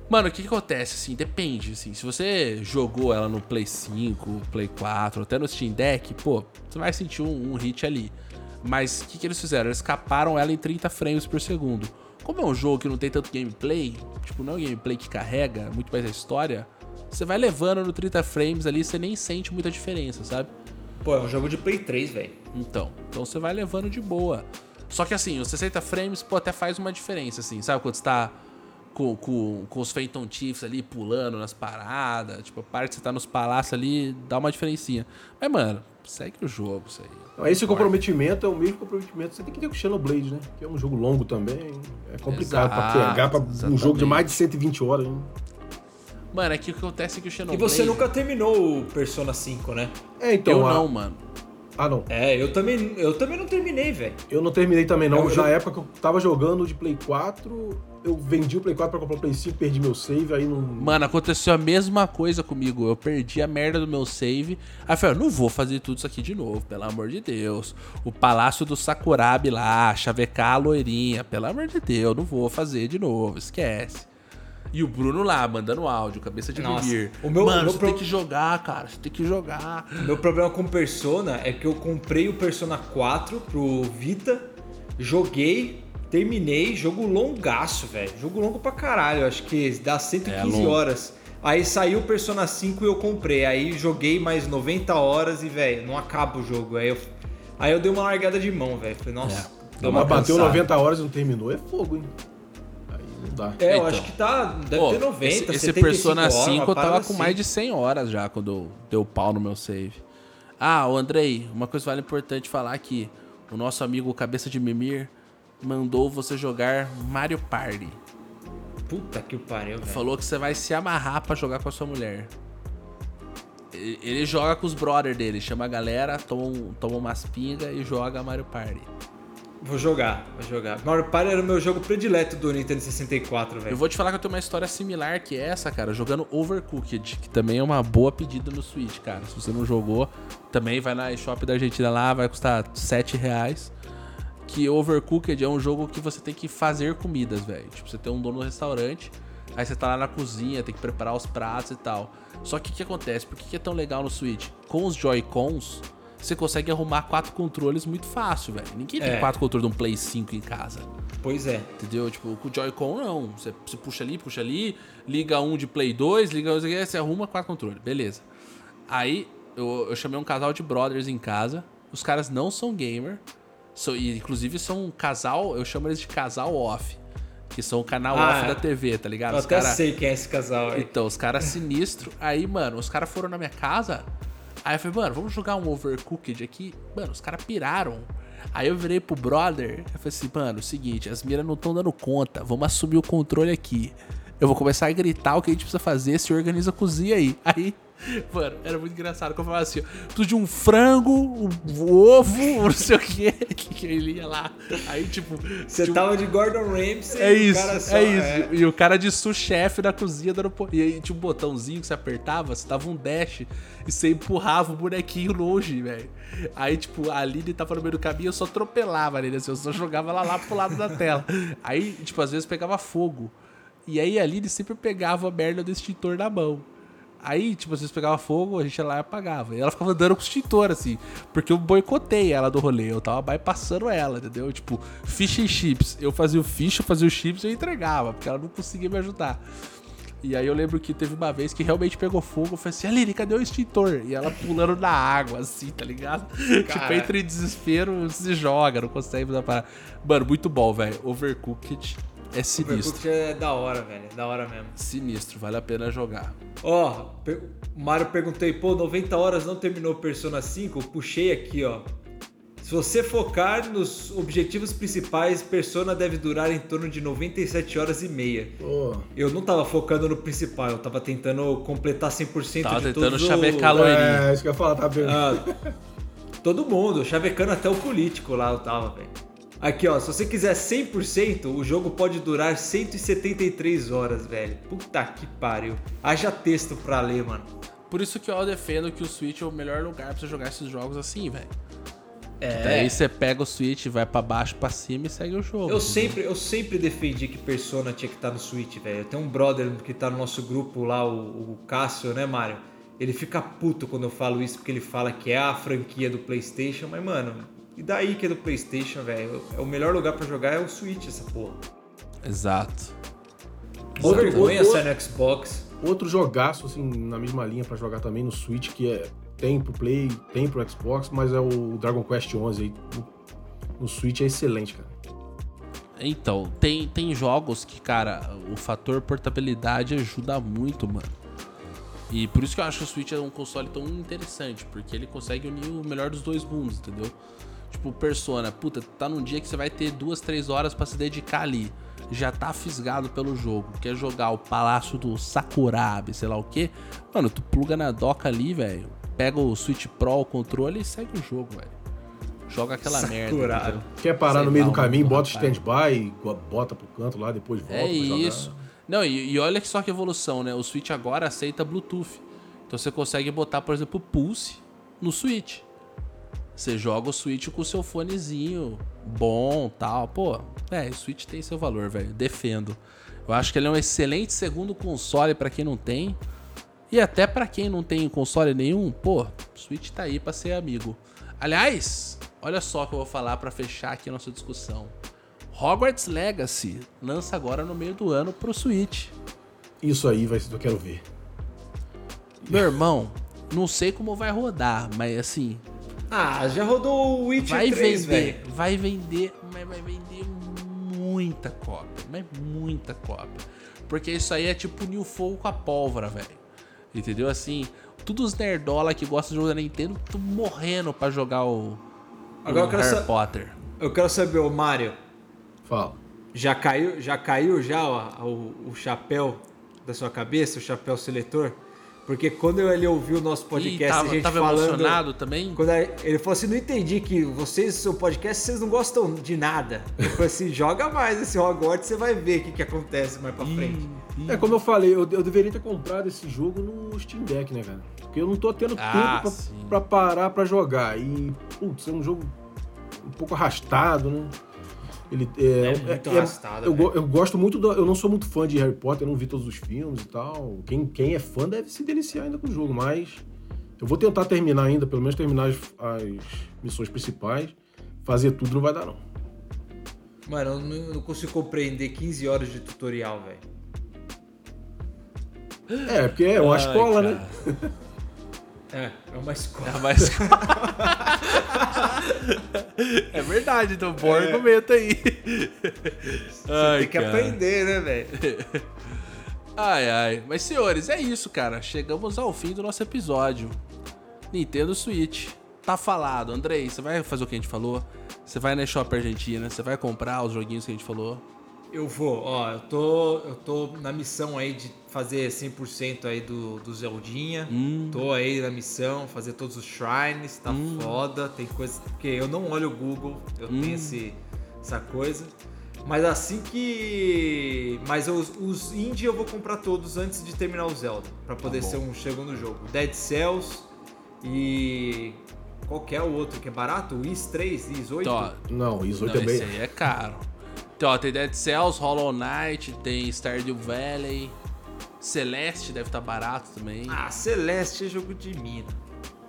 Mano, o que, que acontece, assim, depende, assim, se você jogou ela no Play cinco, Play quatro, até no Steam Deck, pô, você vai sentir um, um hit ali. Mas o que, que eles fizeram? Eles caparam ela em trinta frames por segundo. Como é um jogo que não tem tanto gameplay, tipo, não é um gameplay que carrega, muito mais a história, você vai levando no trinta frames ali, você nem sente muita diferença, sabe? Pô, é um jogo de Play três, velho. Então, então você vai levando de boa. Só que assim, os sessenta frames, pô, até faz uma diferença, assim, sabe? Quando você tá com, com, com os Phantom Chiefs ali, pulando nas paradas, tipo, a parte que você tá nos palácios ali, dá uma diferencinha. Mas, mano, segue o jogo, isso aí. Esse comprometimento é o mesmo comprometimento. Você tem que ter com o Xenoblade, né? Que é um jogo longo também. É complicado exato, pra pegar pra um jogo de mais de cento e vinte horas. Né? Mano, é que o que acontece é que o Xenoblade... E você nunca terminou o Persona cinco, né? É, então... Eu a... não, mano. Ah, não. É, eu também, eu também não terminei, velho. Eu não terminei também, não. É um jogo... Na época que eu tava jogando de Play quatro, eu vendi o Play quatro pra comprar o Play cinco, perdi meu save, aí não... Mano, aconteceu a mesma coisa comigo. Eu perdi a merda do meu save. Aí eu falei, não vou fazer tudo isso aqui de novo, pelo amor de Deus. O Palácio do Sakurabi lá, chavecar a loirinha, pelo amor de Deus, não vou fazer de novo, esquece. E o Bruno lá, mandando áudio, cabeça de vir. Mano, meu você pro... tem que jogar, cara. Você tem que jogar. Meu problema com Persona é que eu comprei o Persona quatro pro Vita, joguei, terminei, jogo longaço, velho. Jogo longo pra caralho, acho que dá cento e quinze horas. Aí saiu o Persona cinco e eu comprei. Aí joguei mais noventa horas e, velho, não acaba o jogo. Aí eu, aí eu dei uma largada de mão, velho. Falei, nossa, é. deu uma cansada. Bateu noventa horas e não terminou, é fogo, hein? Tá. É, eu então, acho que tá, deve ó, ter noventa, esse, esse Persona cinco eu tava assim. Com mais de cem horas já quando deu pau no meu save. Ah, o Andrei, uma coisa vale importante falar aqui. O nosso amigo Cabeça de Mimir mandou você jogar Mario Party. Puta que pariu, velho. Falou que você vai se amarrar pra jogar com a sua mulher. Ele, ele joga com os brothers dele, chama a galera, toma, um, toma umas pingas e joga Mario Party. Vou jogar, vou jogar. Mario Party era o meu jogo predileto do Nintendo sessenta e quatro, velho. Eu vou te falar que eu tenho uma história similar que essa, cara, jogando Overcooked, que também é uma boa pedida no Switch, cara. Se você não jogou, também vai na eShop da Argentina lá, vai custar sete reais. Que Overcooked é um jogo que você tem que fazer comidas, velho. Tipo, você tem um dono do restaurante, aí você tá lá na cozinha, tem que preparar os pratos e tal. Só que o que acontece? Por que é tão legal no Switch? Com os Joy-Cons, você consegue arrumar quatro controles muito fácil, velho. Ninguém tem é. quatro controles de um Play cinco em casa. Pois é. Entendeu? Tipo, com o Joy-Con, não. Você, você puxa ali, puxa ali, liga um de Play dois, liga um, você arruma quatro controles. Beleza. Aí, eu, eu chamei um casal de brothers em casa. Os caras não são gamer. São, e, inclusive, são um casal... Eu chamo eles de casal off. Que são o canal ah, off é. da T V, tá ligado? Eu os até cara... sei quem é esse casal aí. Então, os caras sinistros. Aí, mano, os caras foram na minha casa... Aí eu falei, mano, vamos jogar um Overcooked aqui? Mano, os caras piraram. Aí eu virei pro brother, eu falei assim, mano, é o seguinte, as miras não estão dando conta, vamos assumir o controle aqui. Eu vou começar a gritar o que a gente precisa fazer, se organiza a cozinha aí. Aí, mano, era muito engraçado, que eu falava assim, preciso de um frango, um ovo, não sei o quê, que ele ia lá. Aí, tipo... Você tipo, tava de Gordon Ramsay é e isso, o cara só... É isso, é. E o cara de sous-chefe da cozinha, dando... e aí tinha um botãozinho que você apertava, você dava um dash e você empurrava o bonequinho longe, velho. Aí, tipo, a Aline tava no meio do caminho, eu só atropelava nele, assim, eu só jogava ela lá pro lado da tela. Aí, tipo, às vezes pegava fogo. E aí ali ele sempre pegava a merda do extintor na mão. Aí, tipo, vocês pegavam fogo, a gente ia lá e apagava. E ela ficava andando com o extintor, assim. Porque eu boicotei ela do rolê, eu tava bypassando ela, entendeu? Tipo, fish e chips. Eu fazia o fish, eu fazia os chips e eu entregava, porque ela não conseguia me ajudar. E aí eu lembro que teve uma vez que realmente pegou fogo. Eu falei assim, Aline, cadê o extintor? E ela pulando na água, assim, tá ligado? Tipo, entra em desespero, se joga, não consegue dar pra... Mano, muito bom, velho. Overcooked é sinistro. Overcooked é da hora, velho. É da hora mesmo. Sinistro, vale a pena jogar. Ó, oh, per... Mário perguntei, pô, noventa horas não terminou Persona cinco? Eu puxei aqui, ó. Se você focar nos objetivos principais, Persona deve durar em torno de noventa e sete horas e meia. Oh. Eu não tava focando no principal, eu tava tentando completar cem por cento tava de todos os... Tava tentando chavecar a loirinha. É, isso que eu ia falar, tá bem. Ah, todo mundo, chavecando até o político lá, eu tava, velho. Aqui, ó, se você quiser cem por cento, o jogo pode durar cento e setenta e três horas, velho. Puta que pariu. Haja texto pra ler, mano. Por isso que eu defendo que o Switch é o melhor lugar pra você jogar esses jogos assim, velho. É. Daí você pega o Switch, vai pra baixo, pra cima e segue o jogo. Eu sempre, eu sempre defendi que Persona tinha que estar no Switch, velho. Eu tenho um brother que tá no nosso grupo lá, o, o Cássio, né, Mário? Ele fica puto quando eu falo isso, porque ele fala que é a franquia do PlayStation. Mas, mano, e daí que é do PlayStation, velho? É o melhor lugar pra jogar é o Switch, essa porra. Exato. Ou vergonha sair no Xbox. Outro jogaço, assim, na mesma linha pra jogar também no Switch, que é... Tem pro Play, tem pro Xbox, mas é o Dragon Quest onze aí. No Switch é excelente, cara. Então, tem, tem jogos que, cara, o fator portabilidade ajuda muito, mano. E por isso que eu acho que o Switch é um console tão interessante, porque ele consegue unir o melhor dos dois mundos, entendeu? Tipo, Persona, puta, tá num dia que você vai ter duas, três horas pra se dedicar ali. Já tá fisgado pelo jogo, quer jogar o Palácio do Sakurabe, sei lá o quê. Mano, tu pluga na doca ali, velho. Pega o Switch Pro, o controle e segue o jogo, velho. Joga aquela Saturado. merda. Entendeu? Quer parar Sei no meio lá, do caminho, bota o stand-by, bota pro canto lá, depois volta. É isso. Jogar. Não, e, e olha só que evolução, né? O Switch agora aceita Bluetooth. Então você consegue botar, por exemplo, o Pulse no Switch. Você joga o Switch com o seu fonezinho bom e tal. Pô, é, o Switch tem seu valor, velho. Defendo. Eu acho que ele é um excelente segundo console pra quem não tem. E até pra quem não tem console nenhum, pô, Switch tá aí pra ser amigo. Aliás, olha só o que eu vou falar pra fechar aqui a nossa discussão. Hogwarts Legacy lança agora no meio do ano pro Switch. Isso aí vai ser o que eu quero ver. Meu irmão, não sei como vai rodar, mas assim... Ah, já rodou o Witcher vai três, velho. Vai vender, mas vai vender muita cópia, mas muita cópia. Porque isso aí é tipo New Fogo com a pólvora, velho. Entendeu? Assim, todos os nerdola que gostam de jogo da Nintendo estão morrendo pra jogar o, Agora o Harry sa- Potter. Eu quero saber, ô Mário. Fala. Já caiu já, caiu já ó, o, o chapéu da sua cabeça, o chapéu seletor? Porque quando ele ouviu o nosso podcast, Ih, tava, a gente tava falando... Tava emocionado também? Quando ele falou assim, não entendi que vocês, seu podcast, vocês não gostam de nada. Ele falou assim, joga mais esse Hogwarts, você vai ver o que, que acontece mais pra frente. Ih, é, como eu falei, eu, eu deveria ter comprado esse jogo no Steam Deck, né, cara? Porque eu não tô tendo ah, tempo pra, pra parar pra jogar. E, putz, é um jogo um pouco arrastado, né? Ele, é, é muito é, arrastado. É, eu, eu gosto muito, do, eu não sou muito fã de Harry Potter, eu não vi todos os filmes e tal. Quem, quem é fã deve se deliciar ainda com o jogo, mas eu vou tentar terminar ainda, pelo menos terminar as, as missões principais. Fazer tudo não vai dar, não. Mano, eu não, eu não consigo compreender quinze horas de tutorial, velho. É, porque é uma Ai, escola, cara. né? É, é uma escola. É uma escola. É verdade, então bom é. argumento aí. Você ai, tem que cara. aprender, né, velho? Ai, ai. Mas, senhores, é isso, cara. Chegamos ao fim do nosso episódio. Nintendo Switch. Tá falado. Andrei, você vai fazer o que a gente falou? Você vai na Shop Argentina? Você vai comprar os joguinhos que a gente falou? Eu vou. Ó, eu tô, eu tô na missão aí de fazer cem por cento aí do, do Zeldinha. Hum. Tô aí na missão, fazer todos os shrines, tá hum. foda. Tem coisa... Porque eu não olho o Google, eu hum. tenho esse, essa coisa. Mas assim que... Mas os, os indie eu vou comprar todos antes de terminar o Zelda. Pra poder tá ser um segundo jogo. Dead Cells e... Qualquer outro que é barato? O I S três, I S oito? Tô. Não, o I S oito não, é bem... Esse aí é caro. Então, tem Dead Cells, Hollow Knight, tem Stardew Valley, Celeste deve estar barato também. Ah, Celeste é jogo de mina.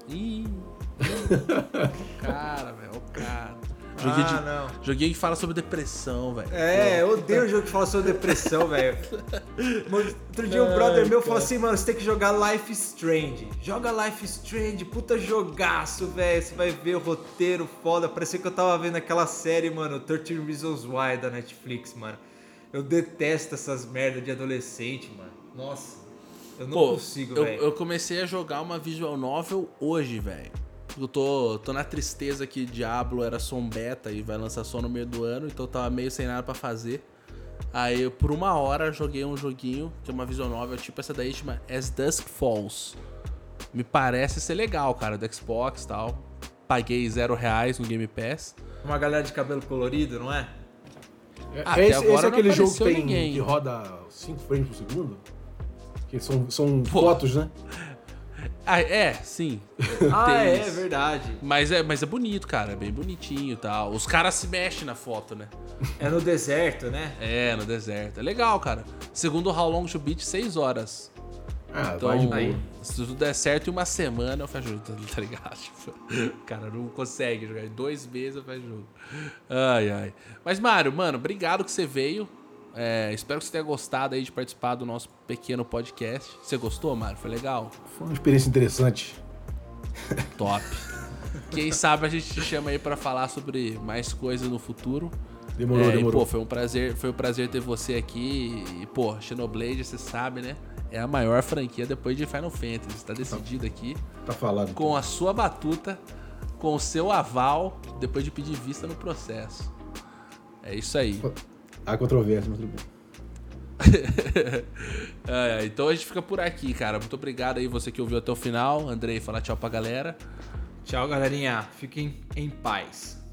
Ih, o cara, velho, o cara. Joguei ah, de, não. Joguei que fala sobre depressão, velho. É, eu odeio jogo que fala sobre depressão, velho. Outro dia Ai, um brother meu cara. falou assim, mano, você tem que jogar Life is Strange. Joga Life is Strange, puta jogaço, velho. Você vai ver o roteiro foda. Parecia que eu tava vendo aquela série, mano, thirteen Reasons Why da Netflix, mano. Eu detesto essas merdas de adolescente, mano. Nossa, eu não Pô, consigo, velho. Eu, eu comecei a jogar uma visual novel hoje, velho. Eu tô, tô na tristeza que Diablo era só um beta e vai lançar só no meio do ano, então eu tava meio sem nada pra fazer. Aí eu, por uma hora, joguei um joguinho, que é uma visual novel, tipo essa daí, chama As Dusk Falls. Me parece ser legal, cara, do Xbox e tal. Paguei zero reais no Game Pass. Uma galera de cabelo colorido, não é? Até esse, agora esse é aquele jogo que, tem, que roda cinco frames por segundo? Que são, são fotos, né? Ah, é, sim. ah, é, é verdade. Mas é, mas é bonito, cara. É bem bonitinho e tal. Os caras se mexem na foto, né? É no deserto, né? É, no deserto. É legal, cara. Segundo o How Long to Beat, seis horas. Ah, então, vai de boa. Se tudo der certo, em uma semana eu fecho jogo, tá ligado? Cara, não consegue jogar. Em dois meses eu fecho jogo. Ai, ai. Mas, Mário, mano, obrigado que você veio. É, espero que você tenha gostado aí de participar do nosso pequeno podcast. Você gostou, Mário? Foi legal? Foi uma experiência interessante. Top. Quem sabe a gente te chama aí pra falar sobre mais coisas no futuro. Demorou, é, demorou. E, pô, foi um prazer, foi um prazer ter você aqui. E, pô, Xenoblade, você sabe, né? É a maior franquia depois de Final Fantasy. Tá decidido aqui. Tá falado. Com então. A sua batuta, com o seu aval, depois de pedir vista no processo. É isso aí. Pô. Há controvérsia, mas tudo bem. é, então a gente fica por aqui, cara. Muito obrigado aí você que ouviu até o final. Andrei, fala tchau pra galera. Tchau, galerinha. Fiquem em paz.